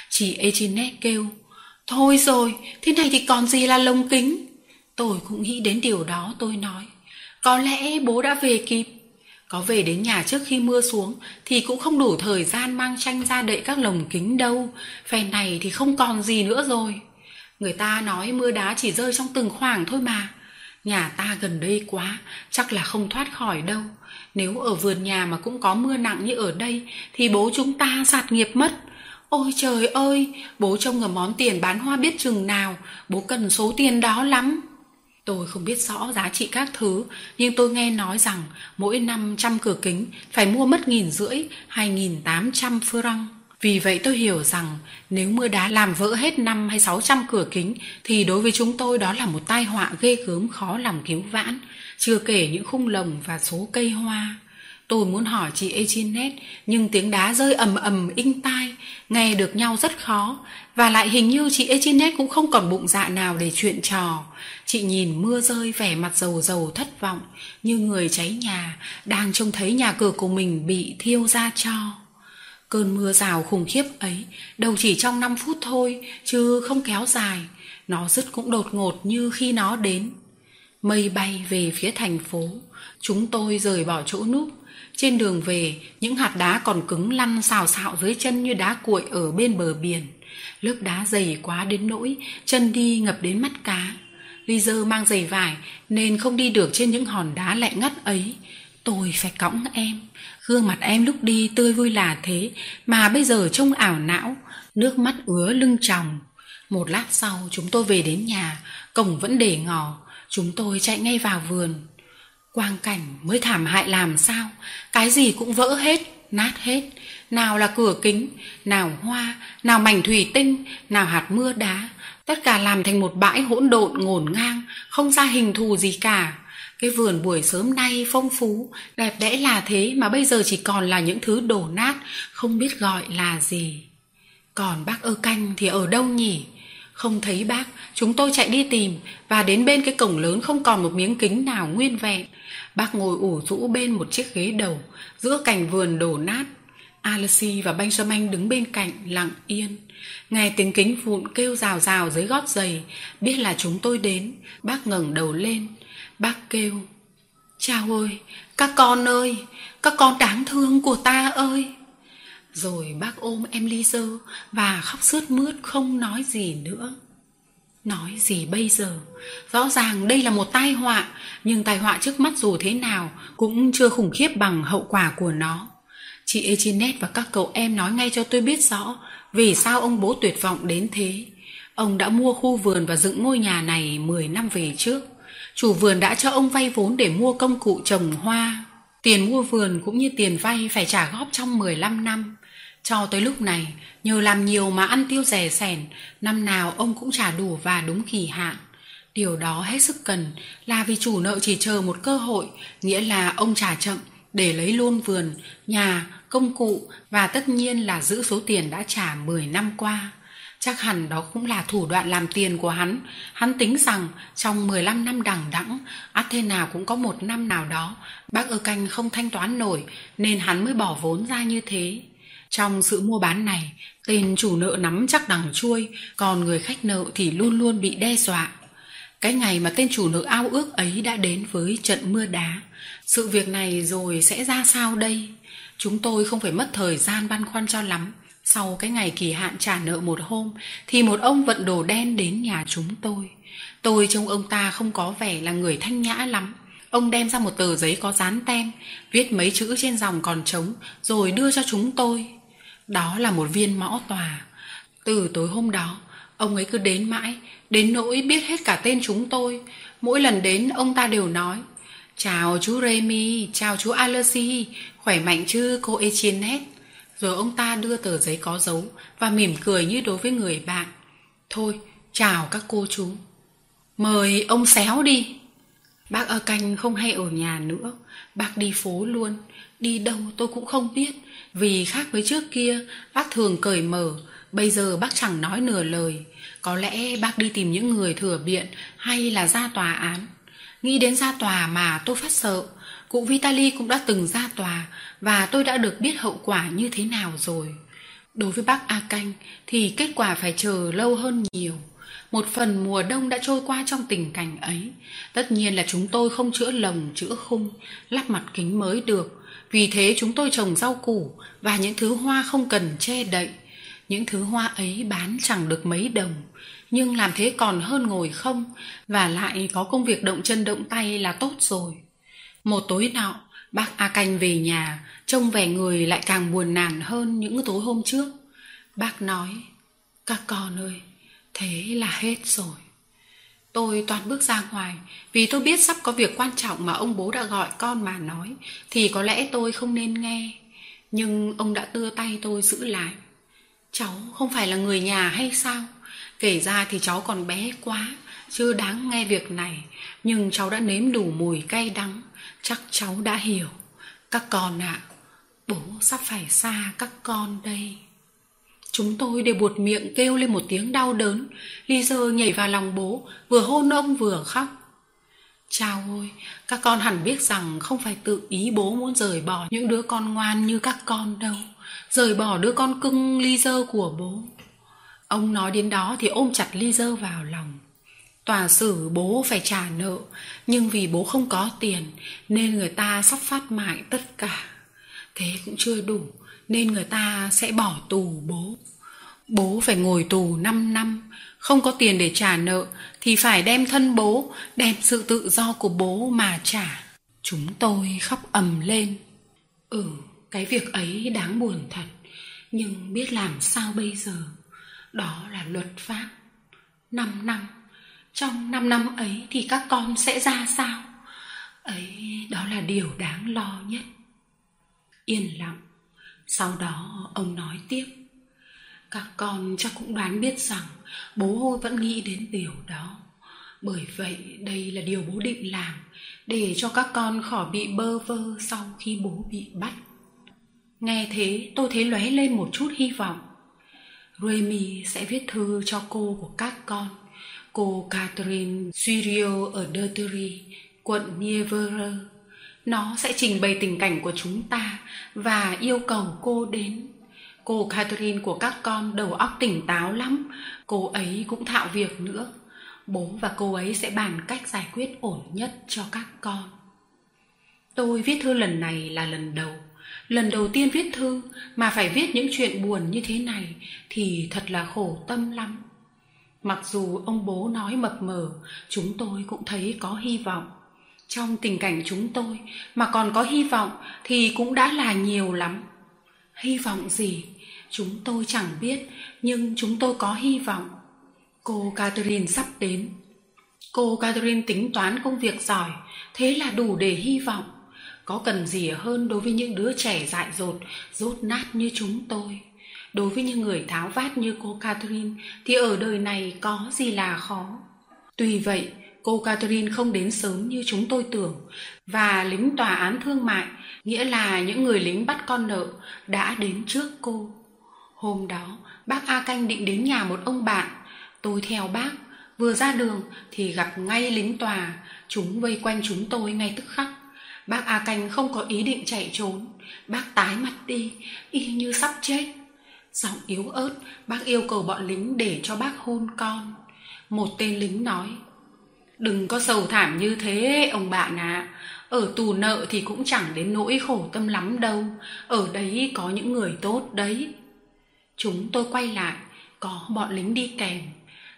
Chị Étienne kêu: "Thôi rồi, thế này thì còn gì là lồng kính." Tôi cũng nghĩ đến điều đó, tôi nói: "Có lẽ bố đã về kịp." Có về đến nhà trước khi mưa xuống thì cũng không đủ thời gian mang tranh ra đậy các lồng kính đâu. Phen này thì không còn gì nữa rồi. Người ta nói mưa đá chỉ rơi trong từng khoảng thôi mà. Nhà ta gần đây quá, chắc là không thoát khỏi đâu. Nếu ở vườn nhà mà cũng có mưa nặng như ở đây thì bố chúng ta sạt nghiệp mất. Ôi trời ơi, bố trông ở món tiền bán hoa biết chừng nào, bố cần số tiền đó lắm. Tôi không biết rõ giá trị các thứ, nhưng tôi nghe nói rằng mỗi năm 100 cửa kính phải mua mất 1.500, 2.800 franc. Vì vậy tôi hiểu rằng nếu mưa đá làm vỡ hết 5 hay 600 cửa kính thì đối với chúng tôi đó là một tai họa ghê gớm khó lòng cứu vãn, chưa kể những khung lồng và số cây hoa. Tôi muốn hỏi chị Étienne, nhưng tiếng đá rơi ầm ầm inh tai, nghe được nhau rất khó, và lại hình như chị Étienne cũng không còn bụng dạ nào để chuyện trò. Chị nhìn mưa rơi vẻ mặt rầu rầu thất vọng, như người cháy nhà, đang trông thấy nhà cửa của mình bị thiêu ra tro. Cơn mưa rào khủng khiếp ấy, đầu chỉ trong 5 phút thôi, chứ không kéo dài, nó dứt cũng đột ngột như khi nó đến. Mây bay về phía thành phố, chúng tôi rời bỏ chỗ núp. Trên đường về, những hạt đá còn cứng lăn xào xạo dưới chân như đá cuội ở bên bờ biển. Lớp đá dày quá đến nỗi chân đi ngập đến mắt cá. Lyser mang giày vải nên không đi được trên những hòn đá lẹ ngắt ấy. Tôi phải cõng em. Gương mặt em lúc đi tươi vui là thế mà bây giờ trông ảo não, nước mắt ứa lưng tròng. Một lát sau chúng tôi về đến nhà, cổng vẫn để ngỏ. Chúng tôi chạy ngay vào vườn. Quang cảnh mới thảm hại làm sao, cái gì cũng vỡ hết, nát hết. Nào là cửa kính, nào hoa, nào mảnh thủy tinh, nào hạt mưa đá. Tất cả làm thành một bãi hỗn độn ngổn ngang, không ra hình thù gì cả. Cái vườn buổi sớm nay phong phú, đẹp đẽ là thế mà bây giờ chỉ còn là những thứ đổ nát, không biết gọi là gì. Còn bác A-canh thì ở đâu nhỉ? Không thấy bác, chúng tôi chạy đi tìm và đến bên cái cổng lớn không còn một miếng kính nào nguyên vẹn. Bác ngồi ủ rũ bên một chiếc ghế đầu, giữa cảnh vườn đổ nát. Alexis và Benjamin đứng bên cạnh lặng yên. Nghe tiếng kính vụn kêu rào rào dưới gót giày, biết là chúng tôi đến, bác ngẩng đầu lên. Bác kêu: "Chao ơi, các con đáng thương của ta ơi." Rồi bác ôm em Lyser và khóc sướt mướt không nói gì nữa. Nói gì bây giờ? Rõ ràng đây là một tai họa, nhưng tai họa trước mắt dù thế nào cũng chưa khủng khiếp bằng hậu quả của nó. Chị Étienne và các cậu em nói ngay cho tôi biết rõ vì sao ông bố tuyệt vọng đến thế. Ông đã mua khu vườn và dựng ngôi nhà này 10 năm về trước. Chủ vườn đã cho ông vay vốn để mua công cụ trồng hoa. Tiền mua vườn cũng như tiền vay phải trả góp trong 15 năm. Cho tới lúc này, nhờ làm nhiều mà ăn tiêu rẻ sẻn, năm nào ông cũng trả đủ và đúng kỳ hạn. Điều đó hết sức cần là vì chủ nợ chỉ chờ một cơ hội, nghĩa là ông trả chậm để lấy luôn vườn, nhà, công cụ và tất nhiên là giữ số tiền đã trả 10 năm qua. Chắc hẳn đó cũng là thủ đoạn làm tiền của hắn. Hắn tính rằng trong 15 năm đằng đẵng, ắt thế nào cũng có một năm nào đó bác A-canh không thanh toán nổi nên hắn mới bỏ vốn ra như thế. Trong sự mua bán này, tên chủ nợ nắm chắc đằng chuôi, còn người khách nợ thì luôn luôn bị đe dọa. Cái ngày mà tên chủ nợ ao ước ấy đã đến với trận mưa đá. Sự việc này rồi sẽ ra sao đây? Chúng tôi không phải mất thời gian băn khoăn cho lắm. Sau cái ngày kỳ hạn trả nợ một hôm thì một ông vận đồ đen đến nhà chúng tôi. Tôi trông ông ta không có vẻ là người thanh nhã lắm. Ông đem ra một tờ giấy có dán tem, viết mấy chữ trên dòng còn trống rồi đưa cho chúng tôi. Đó là một viên mõ tòa. Từ tối hôm đó, ông ấy cứ đến mãi, đến nỗi biết hết cả tên chúng tôi. Mỗi lần đến ông ta đều nói: "Chào chú Rémi, chào chú Alexis, khỏe mạnh chứ cô Étiennette?" Rồi ông ta đưa tờ giấy có dấu và mỉm cười như đối với người bạn: "Thôi, chào các cô chú." "Mời ông xéo đi." Bác A-canh không hay ở nhà nữa, bác đi phố luôn, đi đâu tôi cũng không biết. Vì khác với trước kia, bác thường cởi mở, bây giờ bác chẳng nói nửa lời. Có lẽ bác đi tìm những người thừa biện hay là ra tòa án. Nghĩ đến ra tòa mà tôi phát sợ. Cụ Vitali cũng đã từng ra tòa và tôi đã được biết hậu quả như thế nào rồi. Đối với bác A-canh thì kết quả phải chờ lâu hơn nhiều. Một phần mùa đông đã trôi qua trong tình cảnh ấy. Tất nhiên là chúng tôi không chữa lồng, chữa khung, lắp mặt kính mới được. Vì thế chúng tôi trồng rau củ và những thứ hoa không cần che đậy. Những thứ hoa ấy bán chẳng được mấy đồng, nhưng làm thế còn hơn ngồi không. Và lại có công việc động chân động tay là tốt rồi. Một tối nọ, bác A-canh về nhà, trông vẻ người lại càng buồn nản hơn những tối hôm trước. Bác nói: "Các con ơi, thế là hết rồi." Tôi toàn bước ra ngoài, vì tôi biết sắp có việc quan trọng mà ông bố đã gọi con mà nói, thì có lẽ tôi không nên nghe. Nhưng ông đã đưa tay tôi giữ lại: "Cháu không phải là người nhà hay sao? Kể ra thì cháu còn bé quá, chưa đáng nghe việc này. Nhưng cháu đã nếm đủ mùi cay đắng, chắc cháu đã hiểu. Các con ạ, bố sắp phải xa các con đây." Chúng tôi đều buột miệng kêu lên một tiếng đau đớn. Lyser nhảy vào lòng bố, vừa hôn ông vừa khóc. "Chao ơi, các con hẳn biết rằng không phải tự ý bố muốn rời bỏ những đứa con ngoan như các con đâu. Rời bỏ đứa con cưng Lyser của bố." Ông nói đến đó thì ôm chặt Lyser vào lòng. Tòa xử bố phải trả nợ, nhưng vì bố không có tiền nên người ta sắp phát mại tất cả. Thế cũng chưa đủ nên người ta sẽ bỏ tù bố. Bố phải ngồi tù 5 năm, không có tiền để trả nợ thì phải đem thân bố, đem sự tự do của bố mà trả. Chúng tôi khóc ầm lên. Cái việc ấy đáng buồn thật, nhưng biết làm sao bây giờ. Đó là luật pháp. 5 năm. Trong 5 năm ấy thì các con sẽ ra sao? Ấy, đó là điều đáng lo nhất. Yên lặng. Sau đó ông nói tiếp: "Các con chắc cũng đoán biết rằng bố vẫn nghĩ đến điều đó. Bởi vậy đây là điều bố định làm, để cho các con khỏi bị bơ vơ sau khi bố bị bắt." Nghe thế tôi thấy lóe lên một chút hy vọng. "Rémi sẽ viết thư cho cô của các con, cô Catherine Suriot ở Dertry, quận Nievre. Nó sẽ trình bày tình cảnh của chúng ta và yêu cầu cô đến. Cô Catherine của các con đầu óc tỉnh táo lắm, cô ấy cũng thạo việc nữa. Bố và cô ấy sẽ bàn cách giải quyết ổn nhất cho các con." Tôi viết thư lần này là lần đầu tiên viết thư mà phải viết những chuyện buồn như thế này thì thật là khổ tâm lắm. Mặc dù ông bố nói mập mờ, chúng tôi cũng thấy có hy vọng. Trong tình cảnh chúng tôi mà còn có hy vọng thì cũng đã là nhiều lắm. Hy vọng gì? Chúng tôi chẳng biết, nhưng chúng tôi có hy vọng. Cô Catherine sắp đến. Cô Catherine tính toán công việc giỏi, thế là đủ để hy vọng. Có cần gì hơn đối với những đứa trẻ dại dột, dốt nát như chúng tôi. Đối với những người tháo vát như cô Catherine thì ở đời này có gì là khó. Tuy vậy, cô Catherine không đến sớm như chúng tôi tưởng, và lính tòa án thương mại, nghĩa là những người lính bắt con nợ, đã đến trước cô. Hôm đó, bác A-canh định đến nhà một ông bạn. Tôi theo bác, vừa ra đường thì gặp ngay lính tòa, chúng vây quanh chúng tôi ngay tức khắc. Bác A-canh không có ý định chạy trốn. Bác tái mặt đi, y như sắp chết. Giọng yếu ớt, bác yêu cầu bọn lính để cho bác hôn con. Một tên lính nói: "Đừng có sầu thảm như thế ông bạn ạ. Ở tù nợ thì cũng chẳng đến nỗi khổ tâm lắm đâu. Ở đấy có những người tốt đấy." Chúng tôi quay lại, có bọn lính đi kèm.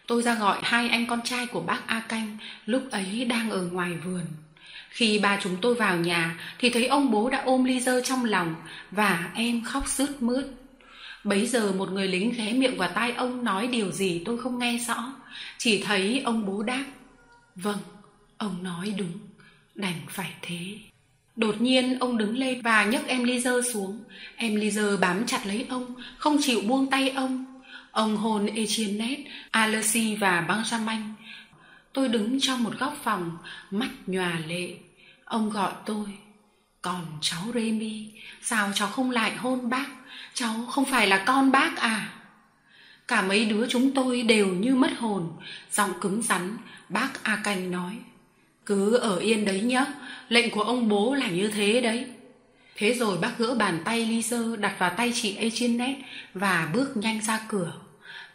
Tôi ra gọi hai anh con trai của bác A-canh, lúc ấy đang ở ngoài vườn. Khi ba chúng tôi vào nhà thì thấy ông bố đã ôm Lyser trong lòng và em khóc sướt mướt. Bấy giờ một người lính ghé miệng vào tai ông nói điều gì tôi không nghe rõ, chỉ thấy ông bố đáp: "Vâng, ông nói đúng, đành phải thế." Đột nhiên ông đứng lên và nhấc em Lyser xuống. Em Lyser bám chặt lấy ông, không chịu buông tay ông. Ông hôn Étiennette, Alexis và Benjamin. Tôi đứng trong một góc phòng, mắt nhòa lệ. Ông gọi tôi: "Còn cháu Rémi, sao cháu không lại hôn bác? Cháu không phải là con bác à?" Cả mấy đứa chúng tôi đều như mất hồn. Giọng cứng rắn, bác A-canh nói: "Cứ ở yên đấy nhé, lệnh của ông bố là như thế đấy." Thế rồi bác gỡ bàn tay Lyser đặt vào tay chị Étiennette và bước nhanh ra cửa.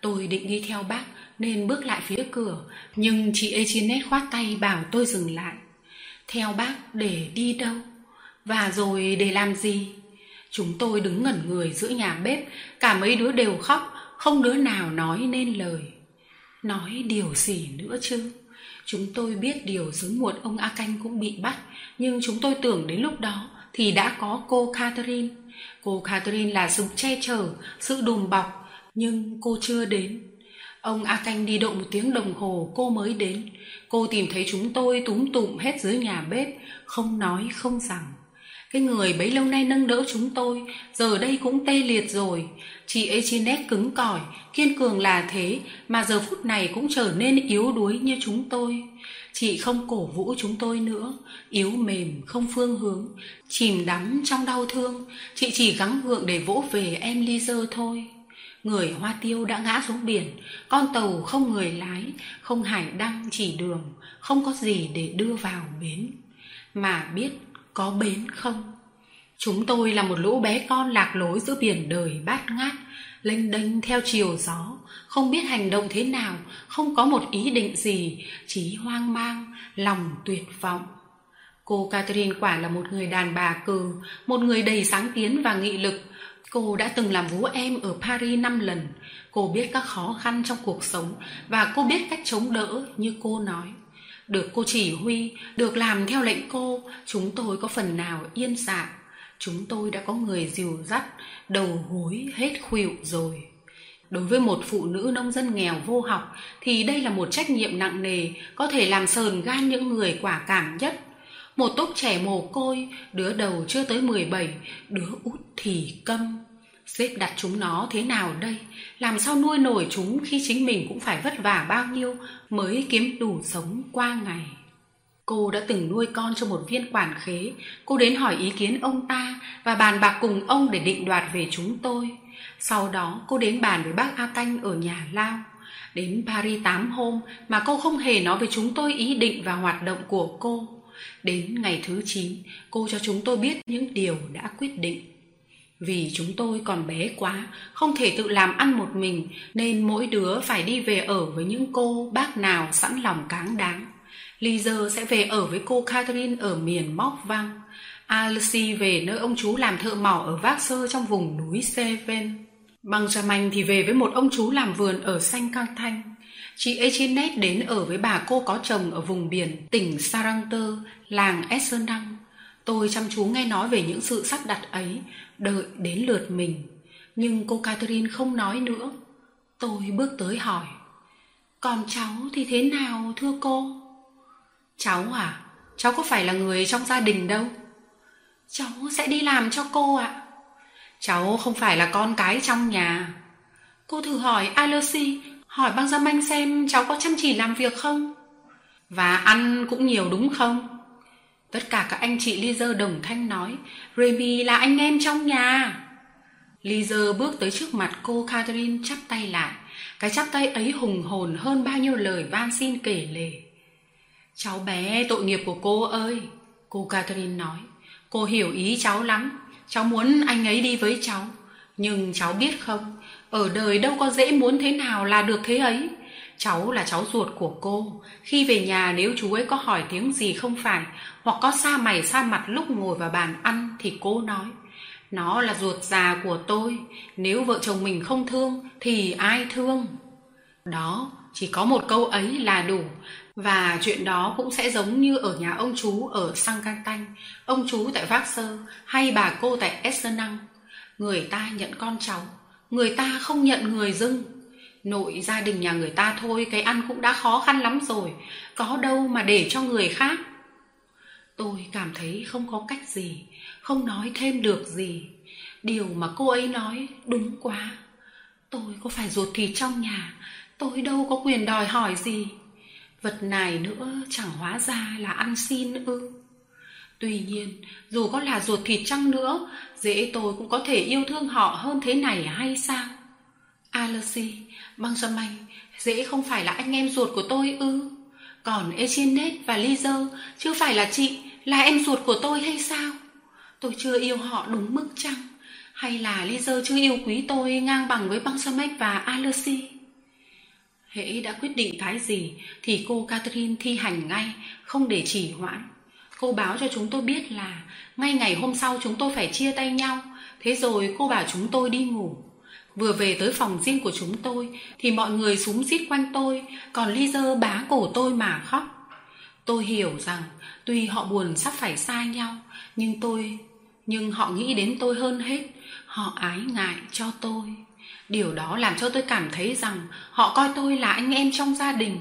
Tôi định đi theo bác nên bước lại phía cửa, nhưng chị Étiennette khoát tay bảo tôi dừng lại. Theo bác để đi đâu? Và rồi để làm gì? Chúng tôi đứng ngẩn người giữa nhà bếp, cả mấy đứa đều khóc, không đứa nào nói nên lời. Nói điều gì nữa chứ? Chúng tôi biết điều sớm muộn ông A-canh cũng bị bắt, nhưng chúng tôi tưởng đến lúc đó thì đã có cô Catherine. Cô Catherine là sự che chở, sự đùm bọc, nhưng cô chưa đến. Ông A-canh đi độ một tiếng đồng hồ cô mới đến. Cô tìm thấy chúng tôi túm tụm hết dưới nhà bếp, không nói không rằng. Cái người bấy lâu nay nâng đỡ chúng tôi giờ đây cũng tê liệt rồi. Chị Étiennette cứng cỏi, kiên cường là thế mà giờ phút này cũng trở nên yếu đuối như chúng tôi. Chị không cổ vũ chúng tôi nữa, yếu mềm không phương hướng, chìm đắm trong đau thương. Chị chỉ gắng gượng để vỗ về em Lyser thôi. Người hoa tiêu đã ngã xuống biển, con tàu không người lái, không hải đăng chỉ đường, không có gì để đưa vào bến. Mà biết có bến không? Chúng tôi là một lũ bé con lạc lối giữa biển đời bát ngát, lênh đênh theo chiều gió, không biết hành động thế nào, không có một ý định gì, chỉ hoang mang, lòng tuyệt vọng. Cô Catherine quả là một người đàn bà cừ, một người đầy sáng kiến và nghị lực. Cô đã từng làm vú em ở Paris 5 lần. Cô biết các khó khăn trong cuộc sống và cô biết cách chống đỡ như cô nói. Được cô chỉ huy, được làm theo lệnh cô, chúng tôi có phần nào yên dạ. Chúng tôi đã có người dìu dắt, đầu gối hết khuỵu rồi. Đối với một phụ nữ nông dân nghèo vô học thì đây là một trách nhiệm nặng nề, có thể làm sờn gan những người quả cảm nhất. Một tốp trẻ mồ côi, đứa đầu chưa tới 17, đứa út thì câm. Xếp đặt chúng nó thế nào đây? Làm sao nuôi nổi chúng khi chính mình cũng phải vất vả bao nhiêu mới kiếm đủ sống qua ngày? Cô đã từng nuôi con cho một viên quản khế. Cô đến hỏi ý kiến ông ta và bàn bạc cùng ông để định đoạt về chúng tôi. Sau đó cô đến bàn với bác A-canh ở nhà lao. Đến Paris 8 hôm mà cô không hề nói với chúng tôi ý định và hoạt động của cô. Đến ngày thứ 9, cô cho chúng tôi biết những điều đã quyết định. Vì chúng tôi còn bé quá, không thể tự làm ăn một mình, nên mỗi đứa phải đi về ở với những cô, bác nào sẵn lòng cáng đáng. Lyser sẽ về ở với cô Catherine ở miền Móc Vang. Alexis về nơi ông chú làm thợ mỏ ở Vác Sơ trong vùng núi Cévennes. Benjamin thì về với một ông chú làm vườn ở Sanh Cang Thanh. Chị Étiennette đến ở với bà cô có chồng ở vùng biển tỉnh Saranger, làng Esenang. Tôi chăm chú nghe nói về những sự sắp đặt ấy, đợi đến lượt mình. Nhưng cô Catherine không nói nữa. Tôi bước tới hỏi: "Còn cháu thì thế nào thưa cô?" "Cháu à? Cháu có phải là người trong gia đình đâu." "Cháu sẽ đi làm cho cô ạ." "Cháu không phải là con cái trong nhà." "Cô thử hỏi Alexis, hỏi Benjamin xem cháu có chăm chỉ làm việc không? Và ăn cũng nhiều đúng không?" Tất cả các anh chị Lyser đồng thanh nói: "Rémi là anh em trong nhà." Lyser bước tới trước mặt cô Catherine chắp tay lại. Cái chắp tay ấy hùng hồn hơn bao nhiêu lời van xin kể lể. "Cháu bé tội nghiệp của cô ơi, Cô Catherine nói, cô hiểu ý cháu lắm, cháu muốn anh ấy đi với cháu. Nhưng cháu biết không, ở đời đâu có dễ muốn thế nào là được thế ấy. Cháu là cháu ruột của cô. Khi về nhà nếu chú ấy có hỏi tiếng gì không phải, hoặc có sa mày sa mặt lúc ngồi vào bàn ăn thì cô nói, nó là ruột già của tôi. Nếu vợ chồng mình không thương thì ai thương? Đó, chỉ có một câu ấy là đủ. Và chuyện đó cũng sẽ giống như ở nhà ông chú ở Sanh Cang Thanh, ông chú tại Vác Sơ hay bà cô tại Esenang. Người ta nhận con cháu, người ta không nhận người dưng. Nội gia đình nhà người ta thôi, cái ăn cũng đã khó khăn lắm rồi, có đâu mà để cho người khác. Tôi cảm thấy không có cách gì, không nói thêm được gì. Điều mà cô ấy nói đúng quá. Tôi có phải ruột thịt trong nhà, tôi đâu có quyền đòi hỏi gì. Vật này nữa chẳng hóa ra là ăn xin ư? Tuy nhiên, dù có là ruột thịt chăng nữa, dễ tôi cũng có thể yêu thương họ hơn thế này hay sao? Alexis, Benjamin, dễ không phải là anh em ruột của tôi ư? Còn Étiennette và Lyser chưa phải là chị, là em ruột của tôi hay sao? Tôi chưa yêu họ đúng mức chăng? Hay là Lyser chưa yêu quý tôi ngang bằng với Benjamin và Alexis? Hễ đã quyết định cái gì thì cô Catherine thi hành ngay, không để trì hoãn. Cô báo cho chúng tôi biết là ngay ngày hôm sau chúng tôi phải chia tay nhau. Thế rồi cô bảo chúng tôi đi ngủ. Vừa về tới phòng riêng của chúng tôi thì mọi người xúm xít quanh tôi, còn Lyser bá cổ tôi mà khóc. Tôi hiểu rằng tuy họ buồn sắp phải xa nhau, nhưng họ nghĩ đến tôi hơn hết. Họ ái ngại cho tôi. Điều đó làm cho tôi cảm thấy rằng họ coi tôi là anh em trong gia đình.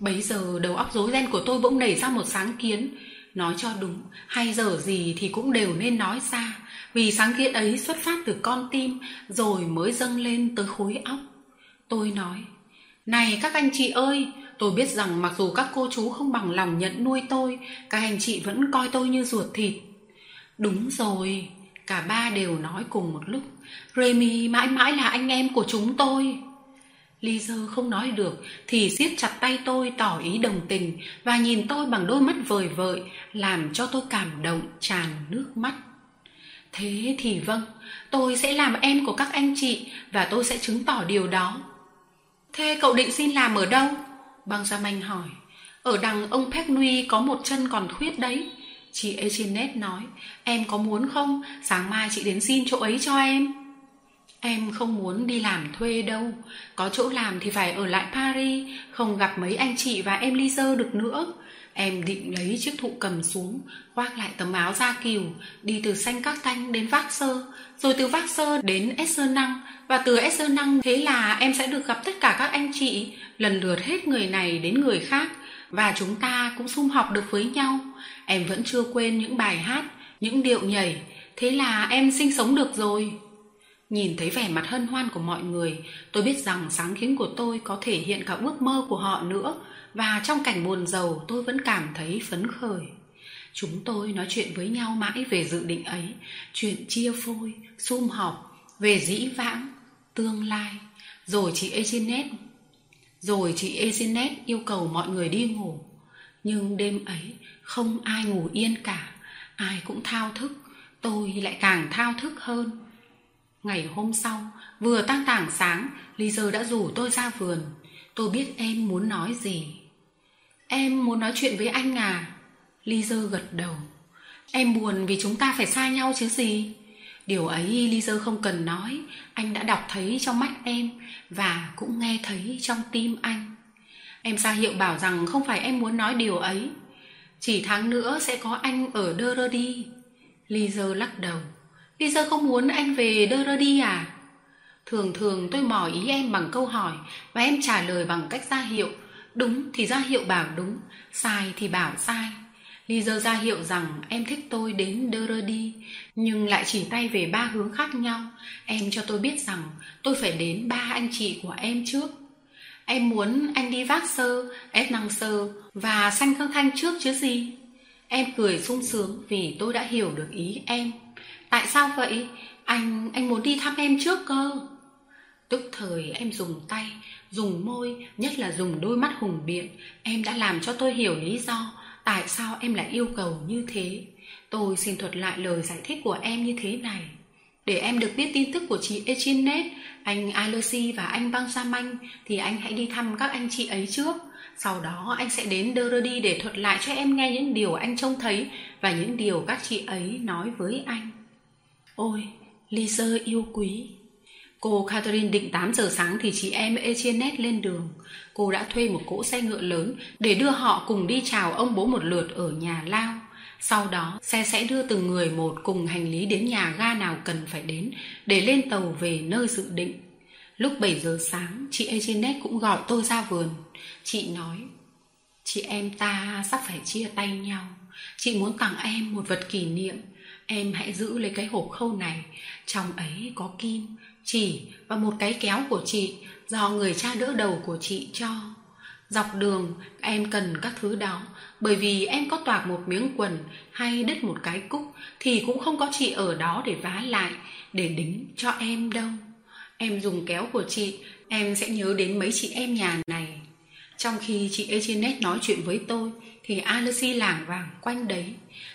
Bấy giờ đầu óc rối ren của tôi bỗng nảy ra một sáng kiến. Nói cho đúng, hay dở gì thì cũng đều nên nói ra, vì sáng kiến ấy xuất phát từ con tim rồi mới dâng lên tới khối óc. Tôi nói, này các anh chị ơi, tôi biết rằng mặc dù các cô chú không bằng lòng nhận nuôi tôi, các anh chị vẫn coi tôi như ruột thịt. Đúng rồi, cả ba đều nói cùng một lúc, Rémi mãi mãi là anh em của chúng tôi. Lise không nói được thì siết chặt tay tôi tỏ ý đồng tình và nhìn tôi bằng đôi mắt vời vợi, làm cho tôi cảm động tràn nước mắt. Thế thì vâng, tôi sẽ làm em của các anh chị và tôi sẽ chứng tỏ điều đó. Thế cậu định xin làm ở đâu? Benjamin hỏi. Ở đằng ông Pecnui có một chân còn khuyết đấy. Chị Étiennette nói, em có muốn không? Sáng mai chị đến xin chỗ ấy cho em. Em không muốn đi làm thuê đâu. Có chỗ làm thì phải ở lại Paris, không gặp mấy anh chị và em Lise được nữa. Em định lấy chiếc thụ cầm xuống, khoác lại tấm áo da cừu, đi từ Sanh Cang Thanh đến Vác Sơ, rồi từ Vác Sơ đến Esenang, và từ Esenang thế là em sẽ được gặp tất cả các anh chị, lần lượt hết người này đến người khác, và chúng ta cũng sum họp được với nhau. Em vẫn chưa quên những bài hát, những điệu nhảy, thế là em sinh sống được rồi. Nhìn thấy vẻ mặt hân hoan của mọi người, tôi biết rằng sáng kiến của tôi có thể hiện cả ước mơ của họ nữa, và trong cảnh buồn rầu tôi vẫn cảm thấy phấn khởi. Chúng tôi nói chuyện với nhau mãi về dự định ấy, chuyện chia phôi, sum họp, về dĩ vãng, tương lai. Rồi chị Étiennette yêu cầu mọi người đi ngủ. Nhưng đêm ấy không ai ngủ yên cả, ai cũng thao thức, tôi lại càng thao thức hơn. Ngày hôm sau, vừa tan tảng sáng, Lise đã rủ tôi ra vườn. Tôi biết em muốn nói gì. Em muốn nói chuyện với anh à? Lise gật đầu. Em buồn vì chúng ta phải xa nhau chứ gì. Điều ấy Lise không cần nói, anh đã đọc thấy trong mắt em và cũng nghe thấy trong tim anh. Em ra hiệu bảo rằng không phải em muốn nói điều ấy. Chỉ tháng nữa sẽ có anh ở Dertry. Lise lắc đầu. Lise không muốn anh về Dertry à? Thường tôi mò ý em bằng câu hỏi và em trả lời bằng cách ra hiệu. Đúng thì ra hiệu bảo đúng, sai thì bảo sai. Lise ra hiệu rằng em thích tôi đến Dertry, nhưng lại chỉ tay về ba hướng khác nhau. Em cho tôi biết rằng tôi phải đến ba anh chị của em trước. Em muốn anh đi Vác Sơ, Esenang Sơ và Sanh Cang Thanh trước chứ gì. Em cười sung sướng vì tôi đã hiểu được ý em. Tại sao vậy? Anh muốn đi thăm em trước cơ. Tức thời em dùng tay, dùng môi, nhất là dùng đôi mắt hùng biện. Em đã làm cho tôi hiểu lý do, tả Tại sao em lại yêu cầu như thế? Tôi xin thuật lại lời giải thích của em như thế này. Để em được biết tin tức của chị Étiennette, anh Alexis và anh Benjamin, thì anh hãy đi thăm các anh chị ấy trước. Sau đó anh sẽ đến Dertry để thuật lại cho em nghe những điều anh trông thấy và những điều các chị ấy nói với anh. Ôi, Lyser yêu quý! Cô Catherine định 8 giờ sáng thì chị em Étiennette lên đường. Cô đã thuê một cỗ xe ngựa lớn để đưa họ cùng đi chào ông bố một lượt ở nhà Lao. Sau đó, xe sẽ đưa từng người một cùng hành lý đến nhà ga nào cần phải đến để lên tàu về nơi dự định. Lúc 7 giờ sáng, chị Étiennette cũng gọi tôi ra vườn. Chị nói, chị em ta sắp phải chia tay nhau. Chị muốn tặng em một vật kỷ niệm. Em hãy giữ lấy cái hộp khâu này. Trong ấy có kim, chỉ và một cái kéo của chị do người cha đỡ đầu của chị cho. Dọc đường em cần các thứ đó, bởi vì em có toạc một miếng quần hay đứt một cái cúc thì cũng không có chị ở đó để vá lại, để đính cho em đâu. Em dùng kéo của chị, em sẽ nhớ đến mấy chị em nhà này. Trong khi chị Étiennette nói chuyện với tôi thì Alexis lảng vảng quanh đấy.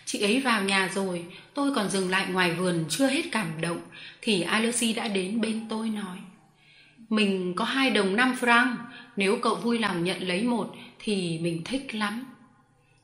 Chị ấy vào nhà rồi, tôi còn dừng lại ngoài vườn chưa hết cảm động thì Alexis đã đến bên tôi nói: Mình có 2 đồng 5 franc, nếu cậu vui lòng nhận lấy một thì mình thích lắm.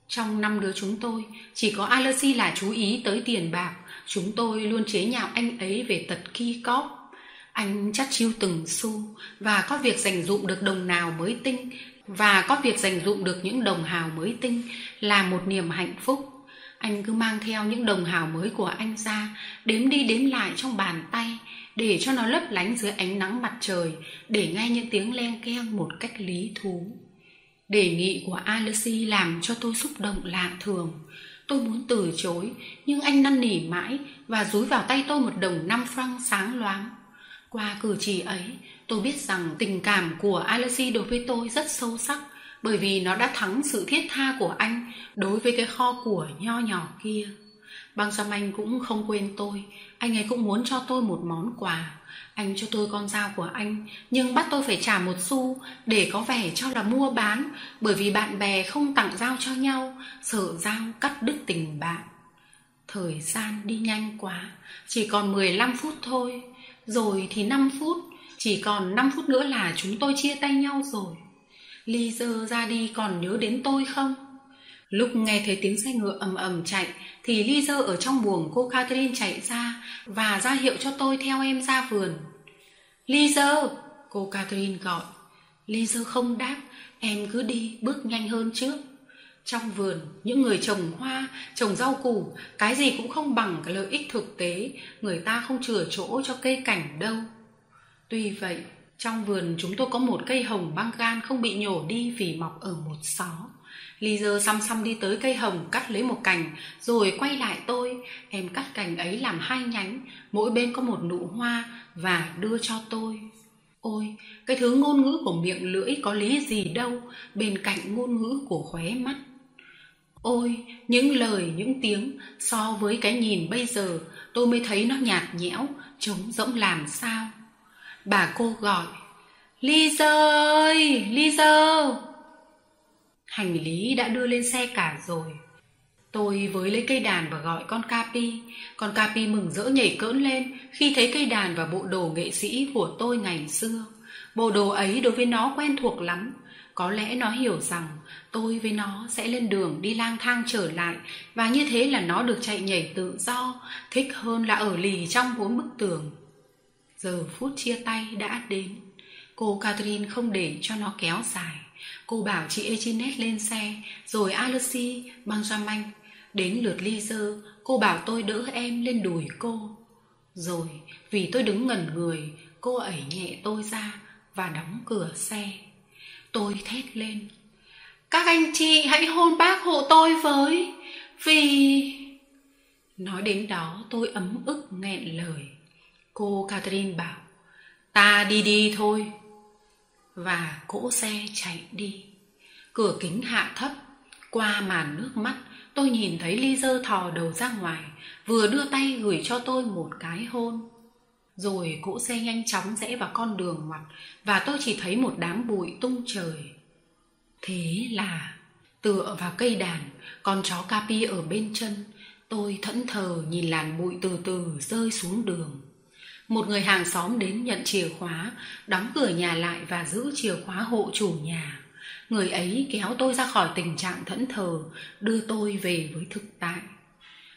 Trong 5 đứa chúng tôi, chỉ có Alexis là chú ý tới tiền bạc. Chúng tôi luôn chế nhạo anh ấy về tật ki cóp. Anh chắt chiu từng xu và có việc dành dụm được đồng nào mới tinh, và có việc dành dụm được những đồng hào mới tinh là một niềm hạnh phúc. Anh cứ mang theo những đồng hào mới của anh ra, đếm đi đếm lại trong bàn tay, để cho nó lấp lánh dưới ánh nắng mặt trời, để nghe những tiếng leng keng một cách lý thú. Đề nghị của Alexis làm cho tôi xúc động lạ thường. Tôi muốn từ chối, nhưng anh năn nỉ mãi và dúi vào tay tôi 1 đồng 5 franc sáng loáng. Qua cử chỉ ấy, tôi biết rằng tình cảm của Alexis đối với tôi rất sâu sắc, bởi vì nó đã thắng sự thiết tha của anh đối với cái kho của nho nhỏ kia. Benjamin cũng không quên tôi, anh ấy cũng muốn cho tôi một món quà. Anh cho tôi con dao của anh, nhưng bắt tôi phải trả 1 xu để có vẻ cho là mua bán, bởi vì bạn bè không tặng dao cho nhau, sợ dao cắt đứt tình bạn. Thời gian đi nhanh quá, chỉ còn 15 phút thôi, rồi thì 5 phút, chỉ còn 5 phút nữa là chúng tôi chia tay nhau rồi. Lyser ra đi còn nhớ đến tôi không? Lúc nghe thấy tiếng xe ngựa ầm ầm chạy thì Lyser ở trong buồng cô Catherine chạy ra và ra hiệu cho tôi theo em ra vườn. Lyser! Cô Catherine gọi. Lyser không đáp, em cứ đi bước nhanh hơn trước. Trong vườn, những người trồng hoa, trồng rau củ, cái gì cũng không bằng cái lợi ích thực tế, người ta không chừa chỗ cho cây cảnh đâu. Tuy vậy, trong vườn chúng tôi có một cây hồng băng gan không bị nhổ đi vì mọc ở một xó. Lyser xăm xăm đi tới cây hồng, cắt lấy một cành rồi quay lại tôi. Em cắt cành ấy làm 2 nhánh, mỗi bên có 1 nụ hoa và đưa cho tôi. Ôi, cái thứ ngôn ngữ của miệng lưỡi có lý gì đâu bên cạnh ngôn ngữ của khóe mắt. Ôi, những lời, những tiếng so với cái nhìn bây giờ tôi mới thấy nó nhạt nhẽo, trống rỗng làm sao. Bà cô gọi: Lyser ơi, Lyser! Hành lý đã đưa lên xe cả rồi. Tôi với lấy cây đàn và gọi con Capi. Con Capi mừng rỡ nhảy cỡn lên khi thấy cây đàn và bộ đồ nghệ sĩ của tôi ngày xưa. Bộ đồ ấy đối với nó quen thuộc lắm. Có lẽ nó hiểu rằng tôi với nó sẽ lên đường đi lang thang trở lại, và như thế là nó được chạy nhảy tự do, thích hơn là ở lì trong 4 bức tường. Giờ phút chia tay đã đến. Cô Catherine không để cho nó kéo dài. Cô bảo chị Étiennette lên xe, rồi Alexis, Benjamin. Đến lượt Lyser, cô bảo tôi đỡ em lên đùi cô. Rồi, vì tôi đứng ngẩn người, cô ẩy nhẹ tôi ra và đóng cửa xe. Tôi thét lên: Các anh chị hãy hôn bác hộ tôi với, vì... Nói đến đó tôi ấm ức nghẹn lời. Cô Catherine bảo: Ta đi đi thôi. Và cỗ xe chạy đi. Cửa kính hạ thấp. Qua màn nước mắt, tôi nhìn thấy Lyser thò đầu ra ngoài, vừa đưa tay gửi cho tôi một cái hôn. Rồi cỗ xe nhanh chóng rẽ vào con đường ngoặt, và tôi chỉ thấy một đám bụi tung trời. Thế là Tựa vào cây đàn, con chó Capi ở bên chân, tôi thẫn thờ nhìn làn bụi từ từ rơi xuống đường. Một người hàng xóm đến nhận chìa khóa, đóng cửa nhà lại và giữ chìa khóa hộ chủ nhà. Người ấy kéo tôi ra khỏi tình trạng thẫn thờ, đưa tôi về với thực tại.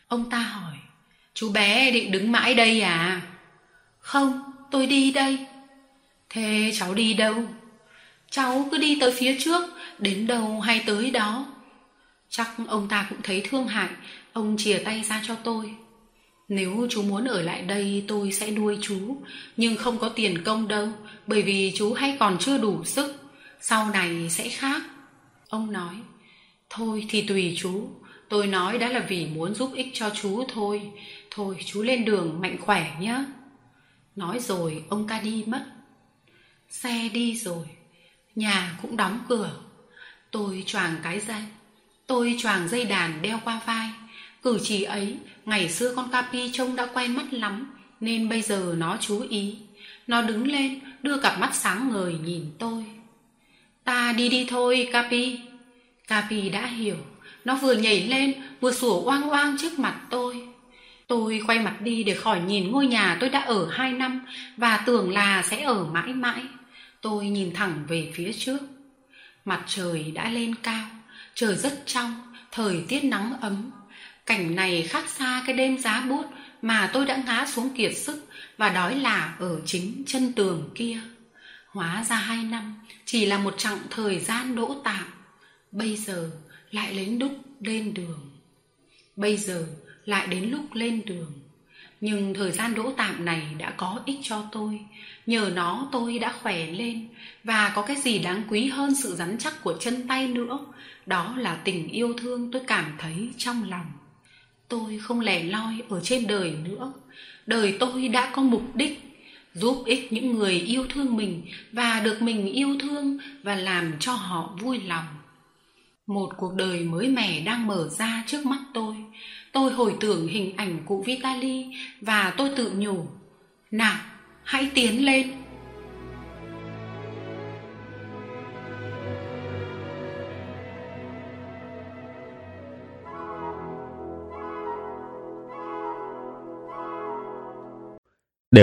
Ông ta hỏi, chú bé định đứng mãi đây à? Không, tôi đi đây. Thế cháu đi đâu? Cháu cứ đi tới phía trước, đến đâu hay tới đó. Chắc ông ta cũng thấy thương hại, ông chìa tay ra cho tôi. Nếu chú muốn ở lại đây tôi sẽ nuôi chú, nhưng không có tiền công đâu, bởi vì chú hay còn chưa đủ sức, sau này sẽ khác. Ông nói, thôi thì tùy chú, tôi nói đã là vì muốn giúp ích cho chú thôi. Thôi chú lên đường mạnh khỏe nhé. Nói rồi ông ta đi mất. Xe đi rồi, nhà cũng đóng cửa. Tôi choàng dây đàn đeo qua vai. Cử chỉ ấy, ngày xưa con Capi trông đã quen mắt lắm, nên bây giờ nó chú ý. Nó đứng lên, đưa cặp mắt sáng ngời nhìn tôi. Ta đi thôi, Capi. Capi đã hiểu. Nó vừa nhảy lên, vừa sủa oang oang trước mặt tôi. Tôi quay mặt đi để khỏi nhìn ngôi nhà tôi đã ở 2 năm và tưởng là sẽ ở mãi mãi. Tôi nhìn thẳng về phía trước. Mặt trời đã lên cao, trời rất trong, thời tiết nắng ấm. Cảnh này khác xa cái đêm giá bút mà tôi đã ngã xuống kiệt sức và đói lả ở chính chân tường kia. Hóa ra 2 năm chỉ là một chặng thời gian đỗ tạm. Bây giờ lại đến lúc lên đường. Nhưng thời gian đỗ tạm này đã có ích cho tôi. Nhờ nó tôi đã khỏe lên. Và có cái gì đáng quý hơn sự rắn chắc của chân tay nữa. Đó là tình yêu thương tôi cảm thấy trong lòng. Tôi không lẻ loi ở trên đời nữa. Đời tôi đã có mục đích, giúp ích những người yêu thương mình và được mình yêu thương và làm cho họ vui lòng. Một cuộc đời mới mẻ đang mở ra trước mắt tôi. Tôi hồi tưởng hình ảnh cụ Vitali và tôi tự nhủ, nào, hãy tiến lên. Để